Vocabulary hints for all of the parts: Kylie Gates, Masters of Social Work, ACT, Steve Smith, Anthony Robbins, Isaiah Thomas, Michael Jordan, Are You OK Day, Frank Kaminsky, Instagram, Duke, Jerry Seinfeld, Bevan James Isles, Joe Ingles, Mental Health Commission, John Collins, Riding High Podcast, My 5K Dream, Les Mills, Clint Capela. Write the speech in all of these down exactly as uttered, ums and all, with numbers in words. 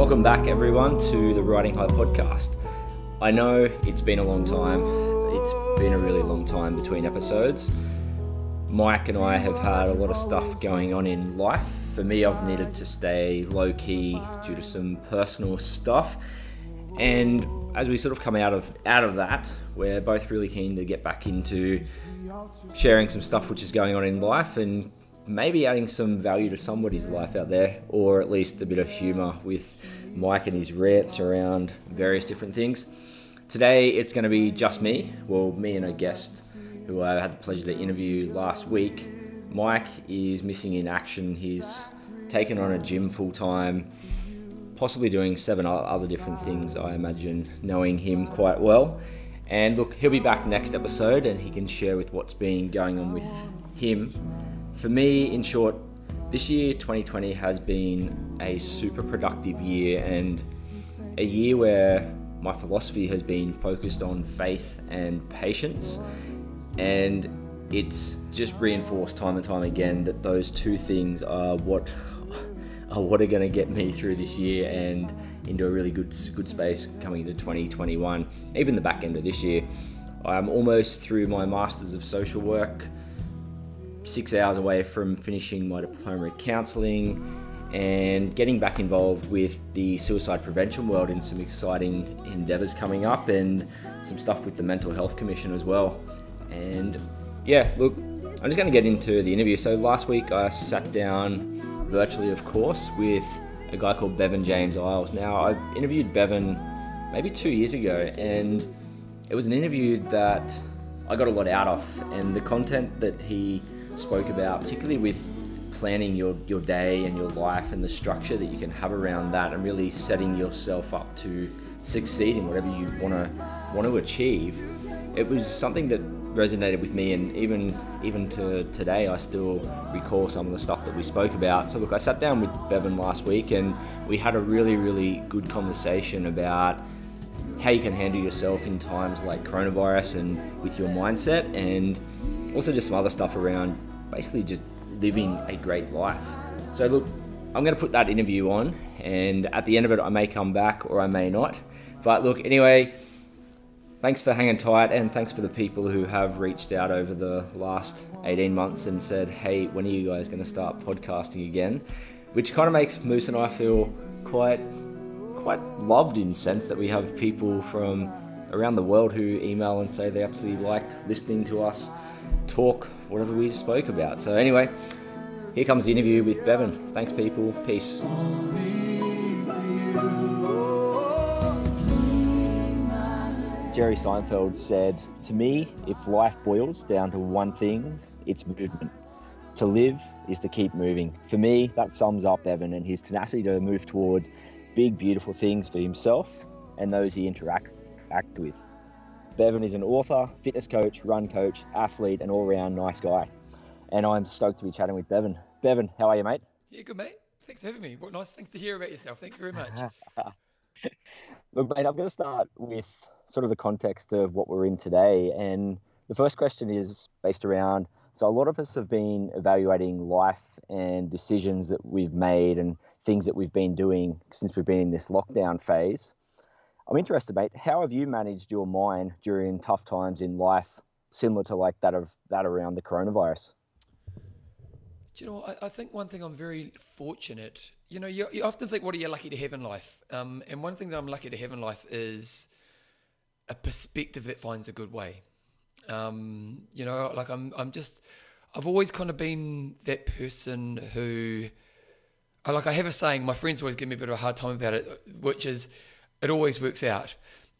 Welcome back, everyone, to the Riding High Podcast. I know it's been a long time. It's been a really long time between episodes. Mike and I have had a lot of stuff going on in life. For me, I've needed to stay low-key due to some personal stuff. And as we sort of come out of out of that, we're both really keen to get back into sharing some stuff which is going on in life and maybe adding some value to somebody's life out there, or at least a bit of humour with Mike and his rants around various different things. Today, it's going to be just me, well, me and a guest who I had the pleasure to interview last week. Mike is missing in action. He's taken on a gym full-time, possibly doing seven other different things, I imagine, knowing him quite well. And look, he'll be back next episode and he can share with what's been going on with him. For me, in short, this year, twenty twenty, has been a super productive year and a year where my philosophy has been focused on faith and patience. And it's just reinforced time and time again that those two things are what are what are going to get me through this year and into a really good good space coming into twenty twenty-one. Even the back end of this year, I'm almost through my Masters of Social Work, six hours away from finishing my diploma in counselling, and getting back involved with the suicide prevention world in some exciting endeavours coming up, and some stuff with the Mental Health Commission as well. And yeah, look, I'm just going to get into the interview. So last week I sat down virtually, of course, with a guy called Bevan James Isles. Now, I interviewed Bevan maybe two years ago, and it was an interview that I got a lot out of, and the content that he spoke about, particularly with planning your, your day and your life and the structure that you can have around that, and really setting yourself up to succeed in whatever you want to want to achieve. It was something that resonated with me, and even even to today I still recall some of the stuff that we spoke about. So look, I sat down with Bevan last week and we had a really really good conversation about how you can handle yourself in times like coronavirus and with your mindset, and also just some other stuff around basically just living a great life. So look, I'm going to put that interview on, and at the end of it I may come back or I may not. But look, anyway, thanks for hanging tight, and thanks for the people who have reached out over the last eighteen months and said, hey, when are you guys going to start podcasting again? Which kind of makes Moose and I feel quite quite loved, in the sense that we have people from around the world who email and say they absolutely liked listening to us talk whatever we spoke about. So anyway, here comes the interview with Bevan. Thanks, people. Peace. Jerry Seinfeld said, to me, if life boils down to one thing, it's movement. To live is to keep moving. For me, that sums up Bevan and his tenacity to move towards big, beautiful things for himself and those he interacts with. Bevan is an author, fitness coach, run coach, athlete, and all-round nice guy. And I'm stoked to be chatting with Bevan. Bevan, how are you, mate? Yeah, good, mate. Thanks for having me. What nice things to hear about yourself. Thank you very much. Look, mate, I'm going to start with sort of the context of what we're in today. And the first question is based around, so a lot of us have been evaluating life and decisions that we've made and things that we've been doing since we've been in this lockdown phase. I'm interested, mate, how have you managed your mind during tough times in life, similar to like that of that around the coronavirus? Do you know, I, I think one thing I'm very fortunate, you know, you, you often think, what are you lucky to have in life? Um, and one thing that I'm lucky to have in life is a perspective that finds a good way. Um, you know, like I'm, I'm just, I've always kind of been that person who, like I have a saying, my friends always give me a bit of a hard time about it, which is, it always works out.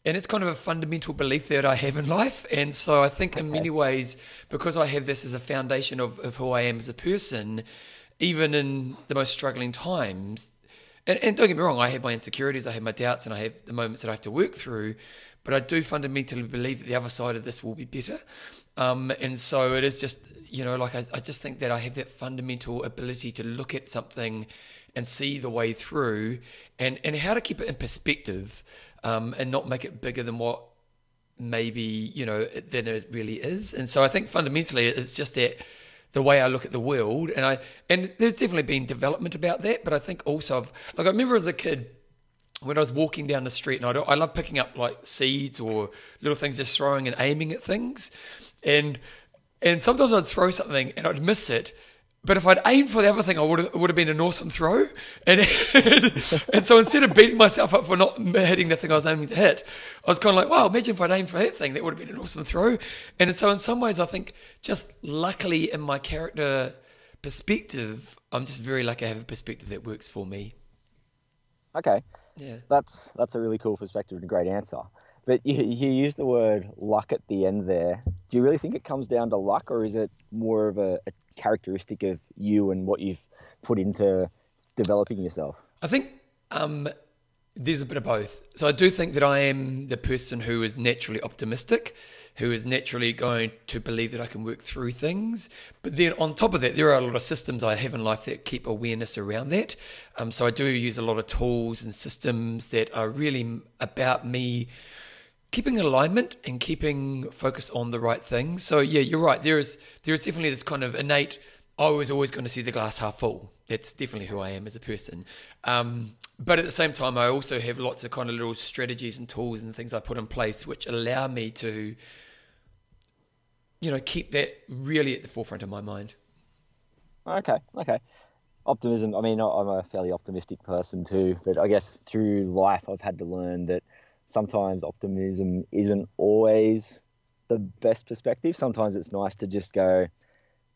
And it's kind of a fundamental belief that I have in life. And so I think in many ways, because I have this as a foundation of, of who I am as a person, even in the most struggling times, and, and don't get me wrong, I have my insecurities, I have my doubts, and I have the moments that I have to work through, but I do fundamentally believe that the other side of this will be better. Um, and so it is just, you know, like I, I just think that I have that fundamental ability to look at something and see the way through, and, and how to keep it in perspective, um, and not make it bigger than what maybe, you know, than it really is. And so I think fundamentally it's just that the way I look at the world, and I and there's definitely been development about that, but I think also I've, like I remember as a kid, when I was walking down the street, and I, I love picking up like seeds or little things, just throwing and aiming at things. And and sometimes I'd throw something and I'd miss it. But if I'd aimed for the other thing, I would have, it would have been an awesome throw. And, and and so instead of beating myself up for not hitting the thing I was aiming to hit, I was kind of like, wow, imagine if I'd aimed for that thing, that would have been an awesome throw. And so in some ways, I think just luckily in my character perspective, I'm just very lucky I have a perspective that works for me. Okay. Yeah. That's that's a really cool perspective and a great answer. But you, you use the word luck at the end there. Do you really think it comes down to luck, or is it more of a, a characteristic of you and what you've put into developing yourself? I think um, there's a bit of both. So I do think that I am the person who is naturally optimistic, who is naturally going to believe that I can work through things. But then on top of that, there are a lot of systems I have in life that keep awareness around that. Um, so I do use a lot of tools and systems that are really about me keeping alignment and keeping focus on the right things. So yeah, you're right. There is there is definitely this kind of innate, I was always going to see the glass half full. That's definitely who I am as a person. Um, but at the same time, I also have lots of kind of little strategies and tools and things I put in place which allow me to, you know, keep that really at the forefront of my mind. Okay, okay. Optimism. I mean, I'm a fairly optimistic person too, but I guess through life I've had to learn that sometimes optimism isn't always the best perspective. Sometimes it's nice to just go,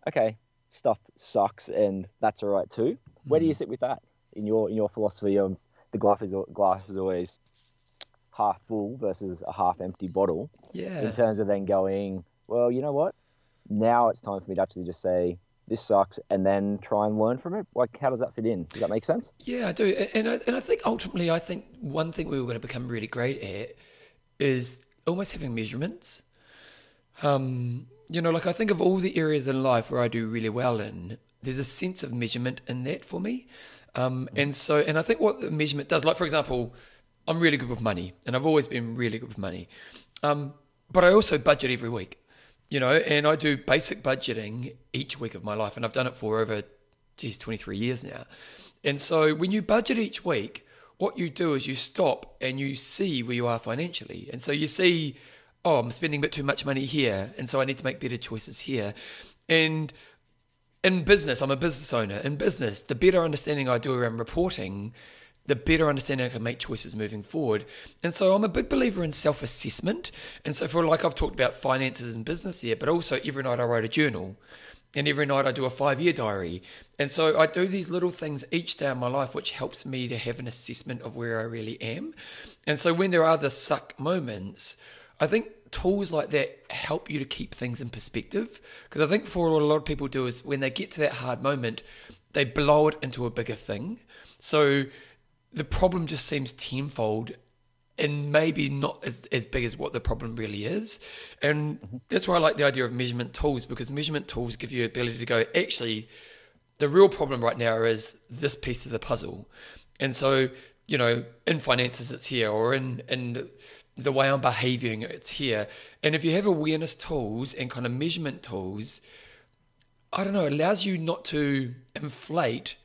okay, stuff sucks and that's all right too. Where mm. do you sit with that in your in your philosophy of the glass is, glass is always half full versus a half empty bottle? Yeah. In terms of then going, well, you know what? Now it's time for me to actually just say, this sucks, and then try and learn from it? Like, how does that fit in? Does that make sense? Yeah, I do. And I, and I think ultimately, I think one thing we were going to become really great at is almost having measurements. Um, you know, like I think of all the areas in life where I do really well in, there's a sense of measurement in that for me. Um, mm-hmm. And so, and I think what the measurement does, like for example, I'm really good with money, and I've always been really good with money. Um, but I also budget every week. You know, and I do basic budgeting each week of my life, and I've done it for over, geez, twenty-three years now. And so when you budget each week, what you do is you stop and you see where you are financially. And so you see, oh, I'm spending a bit too much money here, and so I need to make better choices here. And in business, I'm a business owner. In business, the better understanding I do around reporting, the better understanding I can make choices moving forward. And so I'm a big believer in self-assessment. And so for like I've talked about finances and business here, but also every night I write a journal and every night I do a five-year diary. And so I do these little things each day in my life, which helps me to have an assessment of where I really am. And so when there are the suck moments, I think tools like that help you to keep things in perspective. Because I think for what a lot of people do is when they get to that hard moment, they blow it into a bigger thing. So the problem just seems tenfold and maybe not as, as big as what the problem really is. And that's why I like the idea of measurement tools, because measurement tools give you the ability to go, actually, the real problem right now is this piece of the puzzle. And so, you know, in finances, it's here, or in, in the way I'm behaving, it's here. And if you have awareness tools and kind of measurement tools, I don't know, it allows you not to inflate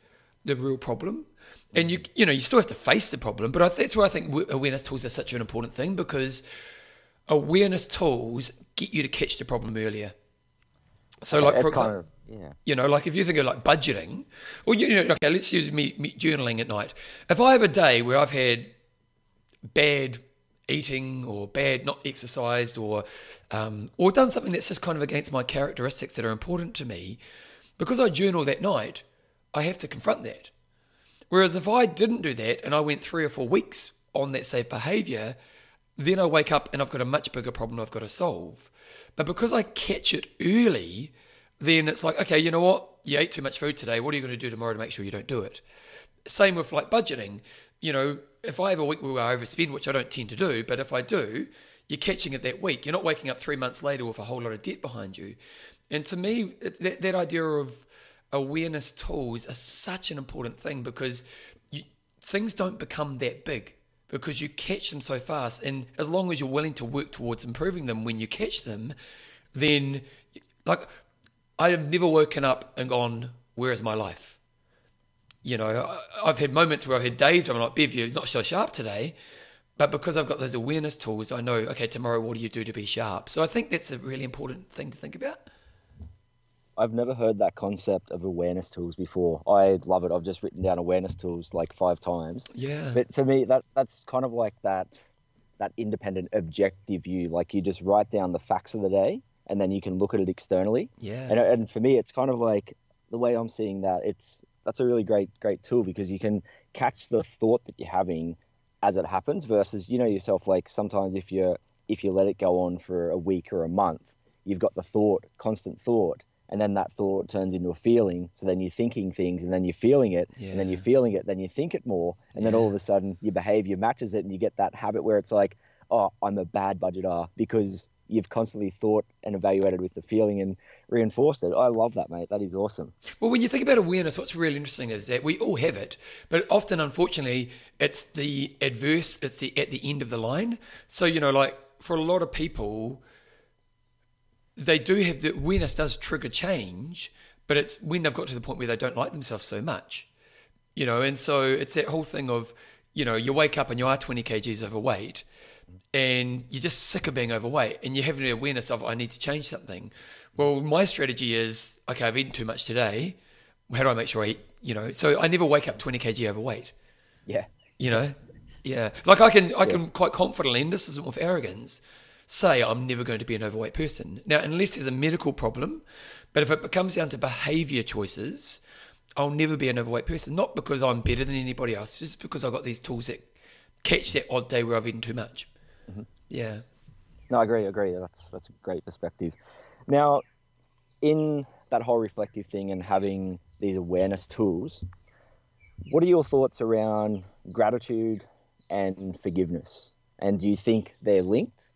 the real problem. And you you know, you still have to face the problem, but I, that's why I think awareness tools are such an important thing, because awareness tools get you to catch the problem earlier. So okay, like for example, kind of, yeah. you know, like if you think of like budgeting, or you know, okay, let's use me, me journaling at night. If I have a day where I've had bad eating or bad not exercised or um, or done something that's just kind of against my characteristics that are important to me, because I journal that night, I have to confront that. Whereas if I didn't do that and I went three or four weeks on that safe behaviour, then I wake up and I've got a much bigger problem I've got to solve. But because I catch it early, then it's like, okay, you know what? You ate too much food today. What are you going to do tomorrow to make sure you don't do it? Same with like budgeting. You know, if I have a week where I overspend, which I don't tend to do, but if I do, you're catching it that week. You're not waking up three months later with a whole lot of debt behind you. And to me, it's that, that idea of awareness tools are such an important thing, because you, things don't become that big because you catch them so fast. And as long as you're willing to work towards improving them when you catch them, then like I have never woken up and gone, where is my life? you know, I've had moments where I've had days where I'm like, Bev, you're not so sharp today. But because I've got those awareness tools, I know, okay, tomorrow, what do you do to be sharp? So I think that's a really important thing to think about. I've never heard that concept of awareness tools before. I love it. I've just written down awareness tools like five times. Yeah. But for me, that that's kind of like that, that independent objective view. Like you just write down the facts of the day and then you can look at it externally. Yeah. And, and for me, it's kind of like the way I'm seeing that, it's that's a really great, great tool because you can catch the thought that you're having as it happens versus, you know, yourself, like sometimes if you're, if you let it go on for a week or a month, you've got the thought, constant thought, and then that thought turns into a feeling. So then you're thinking things and then you're feeling it yeah. and then you're feeling it, then you think it more. And yeah. then all of a sudden your behavior matches it and you get that habit where it's like, oh, I'm a bad budgeter because you've constantly thought and evaluated with the feeling and reinforced it. I love that, mate. That is awesome. Well, when you think about awareness, what's really interesting is that we all have it, but often, unfortunately, it's the adverse, it's the at the end of the line. So, you know, like for a lot of people, they do have the awareness does trigger change, but it's when they've got to the point where they don't like themselves so much, you know, and so it's that whole thing of, you know, you wake up and you are twenty kilograms overweight, and you're just sick of being overweight and you have an awareness of, I need to change something. Well, my strategy is, okay, I've eaten too much today. How do I make sure I eat, you know? So I never wake up twenty kilograms overweight. Yeah. You know? Yeah. Like I can I yeah. can quite confidently, and this isn't with arrogance, say I'm never going to be an overweight person. Now, unless there's a medical problem, but if it comes down to behavior choices, I'll never be an overweight person. Not because I'm better than anybody else, just because I've got these tools that catch that odd day where I've eaten too much. Mm-hmm. Yeah. No, I agree, I agree. That's that's a great perspective. Now, in that whole reflective thing and having these awareness tools, what are your thoughts around gratitude and forgiveness? And do you think they're linked?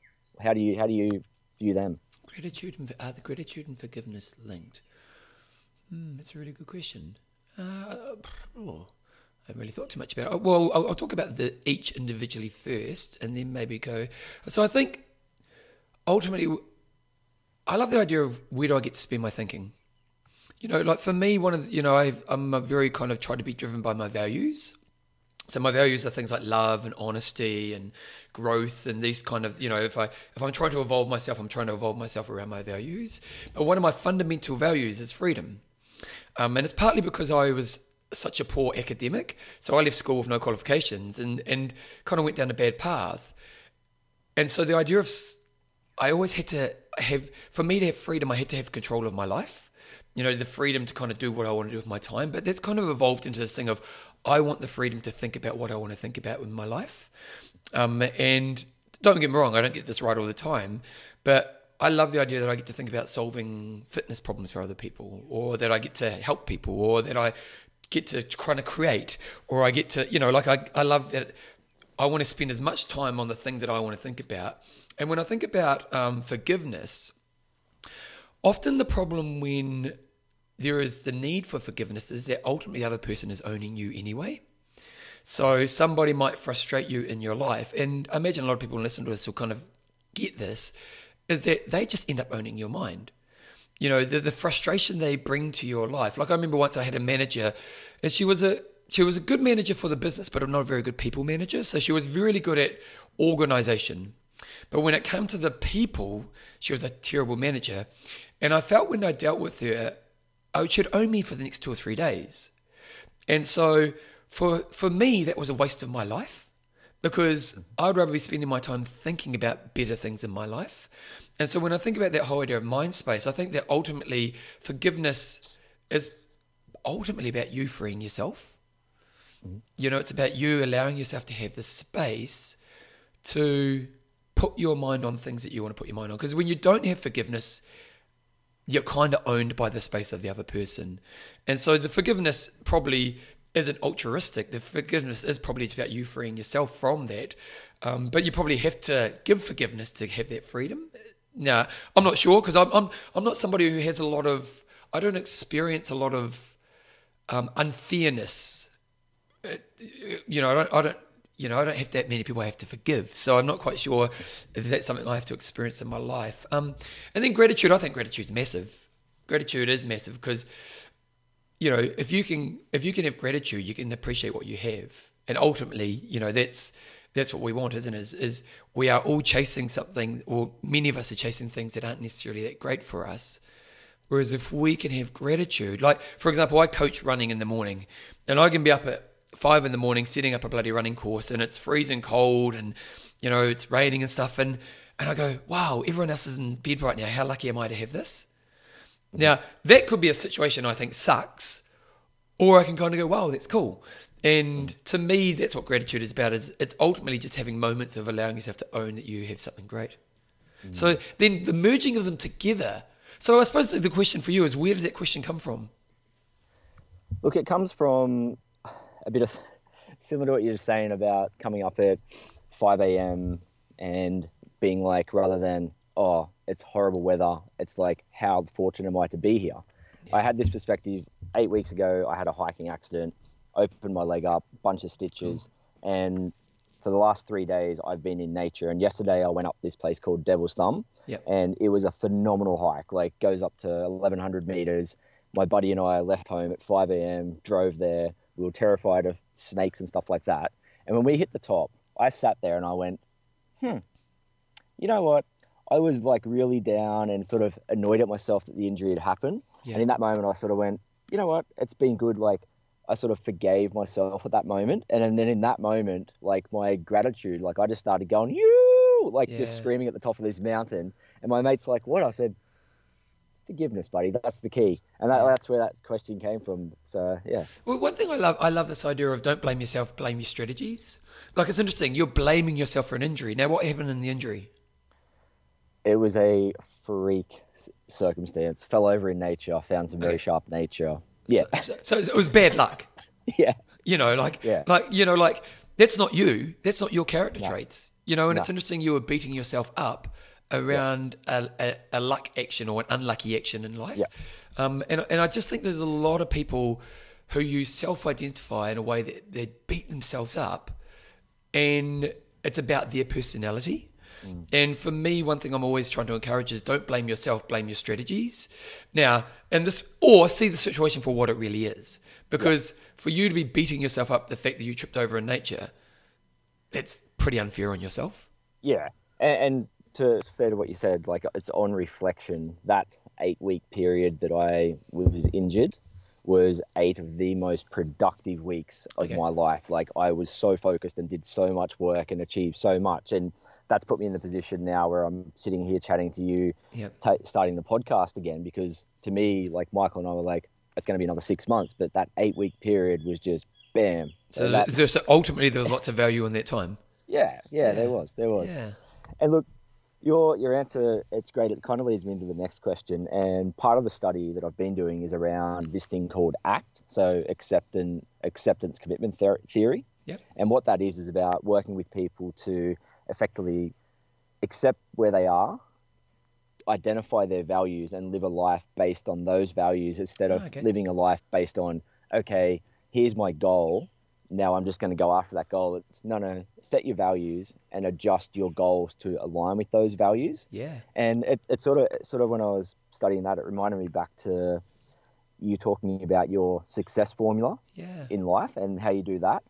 How do you how do you view them? Gratitude and are the gratitude and forgiveness linked? Mm, that's a really good question. Uh, oh. I haven't really thought too much about it. Well, I'll, I'll talk about the, each individually first and then maybe go. So I think ultimately, I love the idea of where do I get to spend my thinking? You know, like for me, one of the, you know, I've, I'm a very kind of try to be driven by my values. So my values are things like love and honesty and growth and these kind of, you know, if, I, if I'm trying to evolve myself, I'm trying to evolve myself around my values. But one of my fundamental values is freedom. Um, and it's partly because I was such a poor academic, so I left school with no qualifications and and kind of went down a bad path. And so the idea of I always had to have, for me to have freedom, I had to have control of my life, you know, the freedom to kind of do what I want to do with my time. But that's kind of evolved into this thing of I want the freedom to think about what I want to think about with my life. Um, and don't get me wrong, I don't get this right all the time, but I love the idea that I get to think about solving fitness problems for other people, or that I get to help people, or that I get to kind of create, or I get to, you know, like I, I love that I want to spend as much time on the thing that I want to think about. And when I think about um, forgiveness, often the problem when there is the need for forgiveness is that ultimately the other person is owning you anyway. So somebody might frustrate you in your life. And I imagine a lot of people listen to this will kind of get this, is that they just end up owning your mind. You know, the, the frustration they bring to your life. Like I remember once I had a manager and she was a she was a good manager for the business, but not a very good people manager. So she was really good at organization. But when it came to the people, she was a terrible manager. And I felt when I dealt with her, oh, she'd own me for the next two or three days. And so for for me, that was a waste of my life because I'd rather be spending my time thinking about better things in my life. And so when I think about that whole idea of mind space, I think that ultimately forgiveness is ultimately about you freeing yourself. Mm-hmm. You know, it's about you allowing yourself to have the space to put your mind on things that you want to put your mind on. Because when you don't have forgiveness, you're kind of owned by the space of the other person. And so the forgiveness probably isn't altruistic. The forgiveness is probably about you freeing yourself from that. Um, but you probably have to give forgiveness to have that freedom. Now, I'm not sure because I'm, I'm I'm not somebody who has a lot of, I don't experience a lot of um, unfairness. You know, I don't, I don't, you know, I don't have that many people I have to forgive. So I'm not quite sure if that's something I have to experience in my life. Um, and then gratitude, I think gratitude is massive. Gratitude is massive because you know, if you can, if you can have gratitude, you can appreciate what you have. And ultimately, you know, that's, that's what we want, isn't it? Is, is we are all chasing something, or many of us are chasing things that aren't necessarily that great for us. Whereas if we can have gratitude, like, for example, I coach running in the morning, and I can be up at five in the morning setting up a bloody running course, and it's freezing cold, and, you know, it's raining and stuff. And, and I go, wow, everyone else is in bed right now. How lucky am I to have this? Now, that could be a situation I think sucks, or I can kind of go, wow, that's cool. And to me, that's what gratitude is about, is it's ultimately just having moments of allowing yourself to own that you have something great. Mm. So then the merging of them together. So I suppose the question for you is, where does that question come from? Look, it comes from a bit of similar to what you were saying about coming up at five a.m. and being like, rather than, oh, it's horrible weather, it's like, how fortunate am I to be here? Yeah. I had this perspective eight weeks ago. I had a hiking accident. Opened my leg up, bunch of stitches, mm. and for the last three days I've been in nature. And yesterday I went up this place called Devil's Thumb, yep. and it was a phenomenal hike. Like, goes up to eleven hundred meters. My buddy and I left home at five a.m., drove there. We were terrified of snakes and stuff like that. And when we hit the top, I sat there and I went, hmm, you know what? I was like really down and sort of annoyed at myself that the injury had happened. Yep. And in that moment I sort of went, you know what? It's been good. Like, I sort of forgave myself at that moment. And then in that moment, like, my gratitude, like, I just started going, you, like, yeah. just screaming at the top of this mountain. And my mate's like, what? I said, forgiveness, buddy. That's the key. And that, that's where that question came from. So, yeah. Well, one thing I love, I love this idea of don't blame yourself, blame your strategies. Like, it's interesting. You're blaming yourself for an injury. Now, what happened in the injury? It was a freak circumstance. Fell over in nature. Found some very okay. sharp nature. Yeah. So, so, so it was bad luck. Yeah. You know, like, yeah. like, you know, like, that's not you. That's not your character no. traits, you know, and no. it's interesting you were beating yourself up around yeah. a, a, a luck action or an unlucky action in life. Yeah. Um, and, and I just think there's a lot of people who you self-identify in a way that they beat themselves up, and it's about their personality. Mm. And for me, one thing I'm always trying to encourage is don't blame yourself, blame your strategies. Now, and this, or see the situation for what it really is. Because yeah. for you to be beating yourself up the fact that you tripped over in nature, that's pretty unfair on yourself. Yeah. And, and to fair to what you said, like, it's on reflection, that eight week period that I was injured was eight of the most productive weeks of okay. my life. Like, I was so focused and did so much work and achieved so much. And that's put me in the position now where I'm sitting here chatting to you, yep. t- starting the podcast again, because to me, like, Michael and I were like, it's going to be another six months, but that eight week period was just bam. So, so, that, there, so ultimately there was lots of value in that time. Yeah, yeah, yeah. there was, there was. Yeah. And look, your, your answer, it's great. It kind of leads me into the next question. And part of the study that I've been doing is around this thing called ACT. So acceptance, acceptance commitment ther- theory. Yep. And what that is, is about working with people to effectively accept where they are, identify their values, and live a life based on those values instead of oh, okay. living a life based on, okay, here's my goal, now I'm just going to go after that goal. It's no, no, set your values and adjust your goals to align with those values. Yeah. And it, it sort of, it sort of when I was studying that, it reminded me back to you talking about your success formula yeah. in life and how you do that.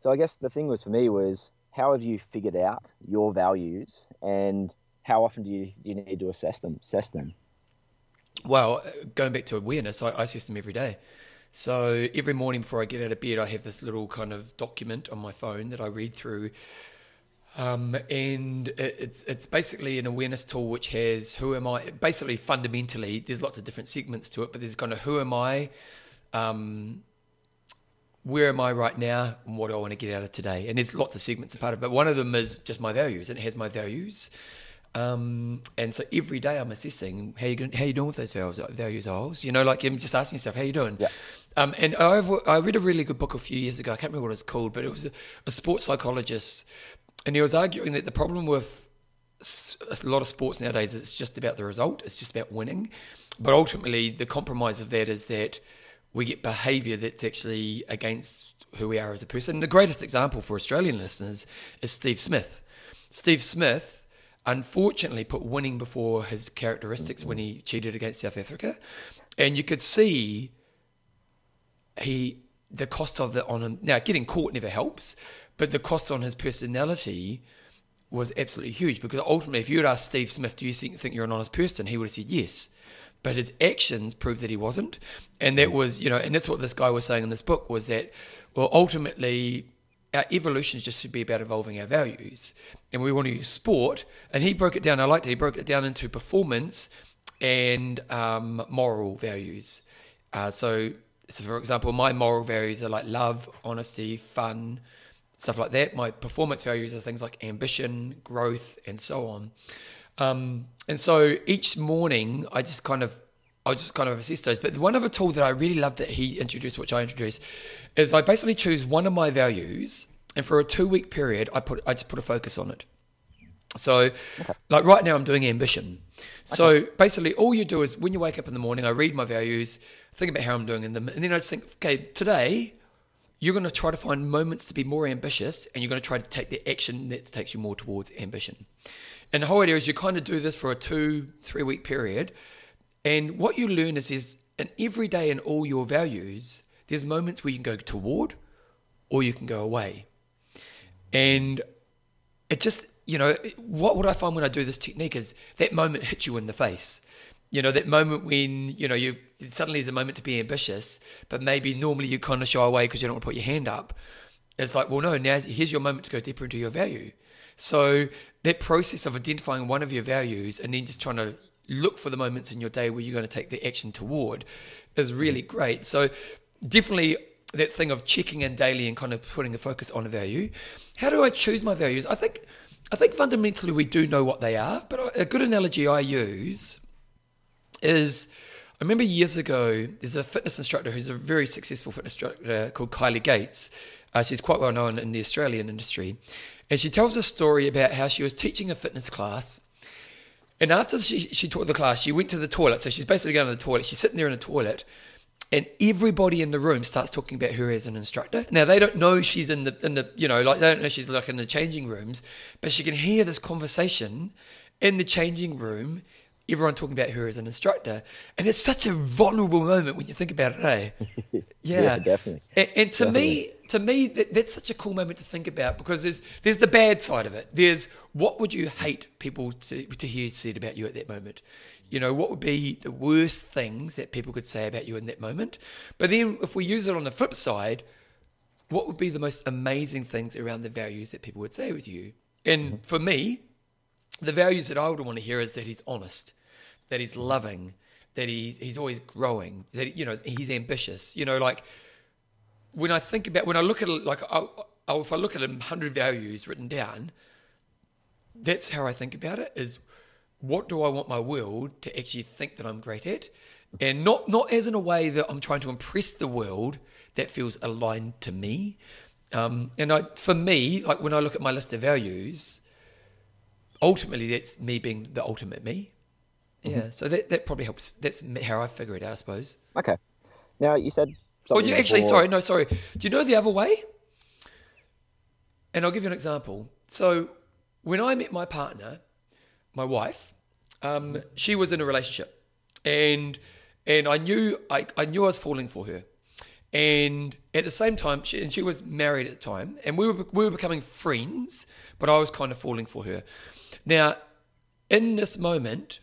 So I guess the thing was for me was, how have you figured out your values, and how often do you, do you need to assess them? Assess them. Well, going back to awareness, I, I assess them every day. So every morning before I get out of bed, I have this little kind of document on my phone that I read through. Um, and it, it's it's basically an awareness tool which has who am I? Basically, fundamentally, there's lots of different segments to it, but there's kind of who am I? Um Where am I right now, and what do I want to get out of today? And there's lots of segments as part of it, but one of them is just my values, and it has my values. Um, and so every day I'm assessing how you going, how you doing with those values, values, Isles. You know, like I'm just asking yourself, how you doing? Yeah. Um, and I've, I read a really good book a few years ago. I can't remember what it's called, but it was a, a sports psychologist, and he was arguing that the problem with a lot of sports nowadays is it's just about the result, it's just about winning, but ultimately the compromise of that is that we get behaviour that's actually against who we are as a person. And the greatest example for Australian listeners is Steve Smith. Steve Smith, unfortunately, put winning before his characteristics mm-hmm. when he cheated against South Africa. And you could see he the cost of the on him now getting caught never helps, but the cost on his personality was absolutely huge, because ultimately if you had asked Steve Smith, do you think you're an honest person, he would have said yes. But his actions proved that he wasn't. And that was, you know, and that's what this guy was saying in this book, was that, well, ultimately our evolution just should be about evolving our values. And we want to use sport. And he broke it down, I liked it, he broke it down into performance and um, moral values. Uh, so, so, for example, my moral values are like love, honesty, fun, stuff like that. My performance values are things like ambition, growth, and so on. Um, and so each morning I just kind of, I just kind of assess those. But one other tool that I really love that he introduced, which I introduced, is I basically choose one of my values, and for a two week period, I put, I just put a focus on it. So okay. like right now I'm doing ambition. So okay. basically all you do is when you wake up in the morning, I read my values, think about how I'm doing in them. And then I just think, okay, today you're going to try to find moments to be more ambitious, and you're going to try to take the action that takes you more towards ambition. And the whole idea is you kind of do this for a two, three week period. And what you learn is, is in every day in all your values, there's moments where you can go toward or you can go away. And it just, you know, what would I find when I do this technique is that moment hits you in the face. You know, that moment when, you know, you suddenly is a moment to be ambitious, but maybe normally you kind of shy away because you don't want to put your hand up. It's like, well, no, now here's your moment to go deeper into your value. So that process of identifying one of your values and then just trying to look for the moments in your day where you're going to take the action toward is really great. So definitely that thing of checking in daily and kind of putting the focus on a value. How do I choose my values? I think, I think fundamentally we do know what they are, but a good analogy I use is, I remember years ago, there's a fitness instructor who's a very successful fitness instructor called Kylie Gates. Uh, she's quite well known in the Australian industry. And she tells a story about how she was teaching a fitness class. And after she, she taught the class, she went to the toilet. So she's basically going to the toilet. She's sitting there in the toilet. And everybody in the room starts talking about her as an instructor. Now, they don't know she's in the, in the you know, like they don't know she's like in the changing rooms. But she can hear this conversation in the changing room, everyone talking about her as an instructor. And it's such a vulnerable moment when you think about it, eh? Yeah. yeah, definitely. And, and to definitely. me... To me, that, that's such a cool moment to think about, because there's there's the bad side of it. There's what would you hate people to, to hear said about you at that moment? You know, what would be the worst things that people could say about you in that moment? But then if we use it on the flip side, what would be the most amazing things around the values that people would say with you? And mm-hmm. for me, the values that I would want to hear is that he's honest, that he's loving, that he's, he's always growing, that, you know, he's ambitious, you know, like... When I think about, when I look at it, like, I, I, if I look at one hundred values written down, that's how I think about it, is what do I want my world to actually think that I'm great at? And not, not as in a way that I'm trying to impress the world, that feels aligned to me. Um, and I, for me, like when I look at my list of values, ultimately that's me being the ultimate me. Yeah. Mm-hmm. So that, that probably helps. That's how I figure it out, I suppose. Okay. Now you said... Something oh, you actually, sorry, no, sorry. Do you know the other way? And I'll give you an example. So when I met my partner, my wife, um, she was in a relationship, and and I knew I, I knew I was falling for her, and at the same time, she, and she was married at the time, and we were we were becoming friends, but I was kind of falling for her. Now, in this moment,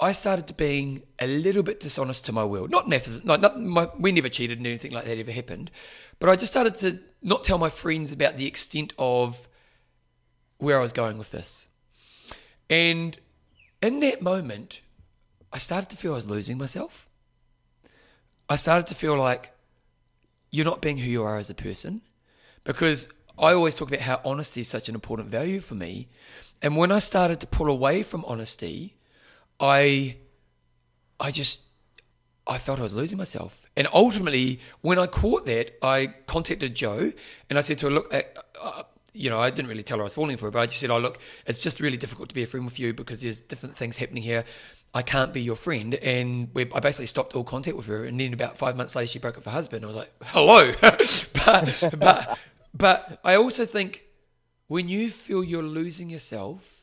I started being a little bit dishonest to my world. Not nothing, not, not my, we never cheated and anything like that ever happened. But I just started to not tell my friends about the extent of where I was going with this. And in that moment, I started to feel I was losing myself. I started to feel like you're not being who you are as a person, because I always talk about how honesty is such an important value for me. And when I started to pull away from honesty, I I just, I felt I was losing myself. And ultimately, when I caught that, I contacted Joe and I said to her, look, I, I, you know, I didn't really tell her I was falling for her, but I just said, oh, look, it's just really difficult to be a friend with you because there's different things happening here. I can't be your friend. And we, I basically stopped all contact with her. And then about five months later, she broke up with her husband. I was like, hello. but, but, but I also think when you feel you're losing yourself,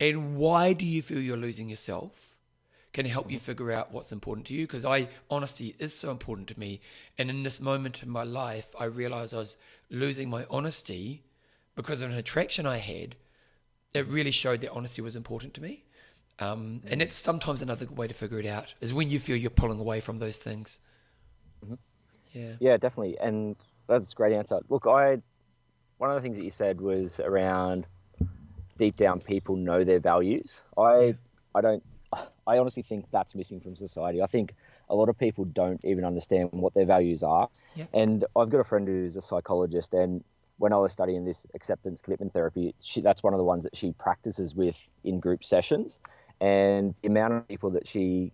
and why do you feel you're losing yourself? can help you figure out what's important to you, because I honesty is so important to me. And in this moment in my life, I realized I was losing my honesty because of an attraction I had. It really showed that honesty was important to me. Um, and it's sometimes another way to figure it out, is when you feel you're pulling away from those things. Mm-hmm. Yeah, yeah, definitely. And that's a great answer. Look, I one of the things that you said was around deep down people know their values. I yeah. I don't. I honestly think that's missing from society. I think a lot of people don't even understand what their values are. Yeah. And I've got a friend who's a psychologist, and when I was studying this acceptance commitment therapy, she, that's one of the ones that she practices with in group sessions. And the amount of people that she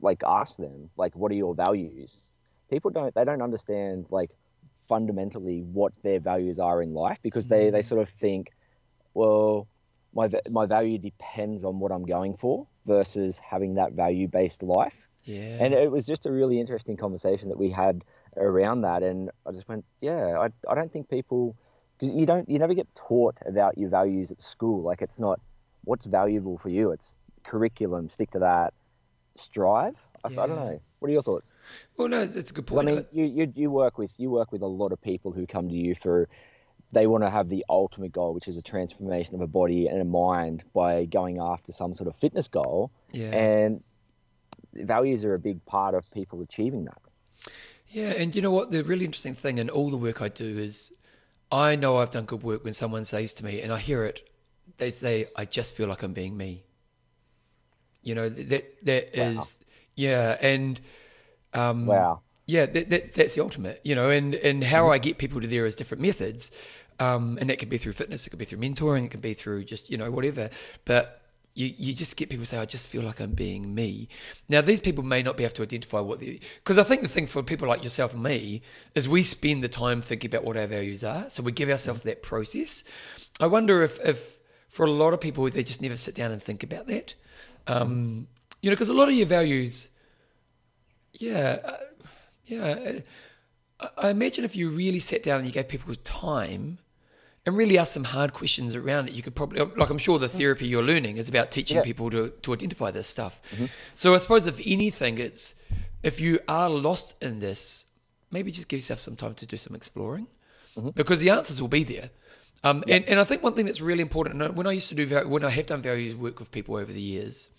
like asks them, like, what are your values? People don't, they don't understand like fundamentally what their values are in life, because they, mm. they sort of think, well, my, my value depends on what I'm going for, versus having that value-based life. Yeah. And it was just a really interesting conversation that we had around that. And I just went, yeah, I, I don't think people, because you don't, you never get taught about your values at school. Like, it's not what's valuable for you. It's curriculum, stick to that, strive. I, yeah. I don't know. What are your thoughts? Well, no, it's a good point. I mean, you, you, you work with, you work with a lot of people who come to you for, they want to have the ultimate goal, which is a transformation of a body and a mind by going after some sort of fitness goal. Yeah. And values are a big part of people achieving that. Yeah. And you know what? The really interesting thing in all the work I do is I know I've done good work when someone says to me, and I hear it, they say, I just feel like I'm being me. You know, that that wow. is... Yeah, and um, wow, yeah, that, that, that's the ultimate, you know. And, and how I get people to there is different methods, um, and that could be through fitness, it could be through mentoring, it could be through just, you know, whatever. But you you just get people say, I just feel like I'm being me. Now, these people may not be able to identify what they, because I think the thing for people like yourself and me is we spend the time thinking about what our values are, so we give ourselves that process. I wonder if if for a lot of people they just never sit down and think about that. Um, You know, because a lot of your values, yeah, uh, yeah. I, I imagine if you really sat down and you gave people time and really asked some hard questions around it, you could probably, like, I'm sure the therapy you're learning is about teaching yeah. people to, to identify this stuff. Mm-hmm. So I suppose if anything, it's, if you are lost in this, maybe just give yourself some time to do some exploring, mm-hmm. because the answers will be there. Um, yeah. and, and I think one thing that's really important, and when I used to do, when I have done values work with people over the years,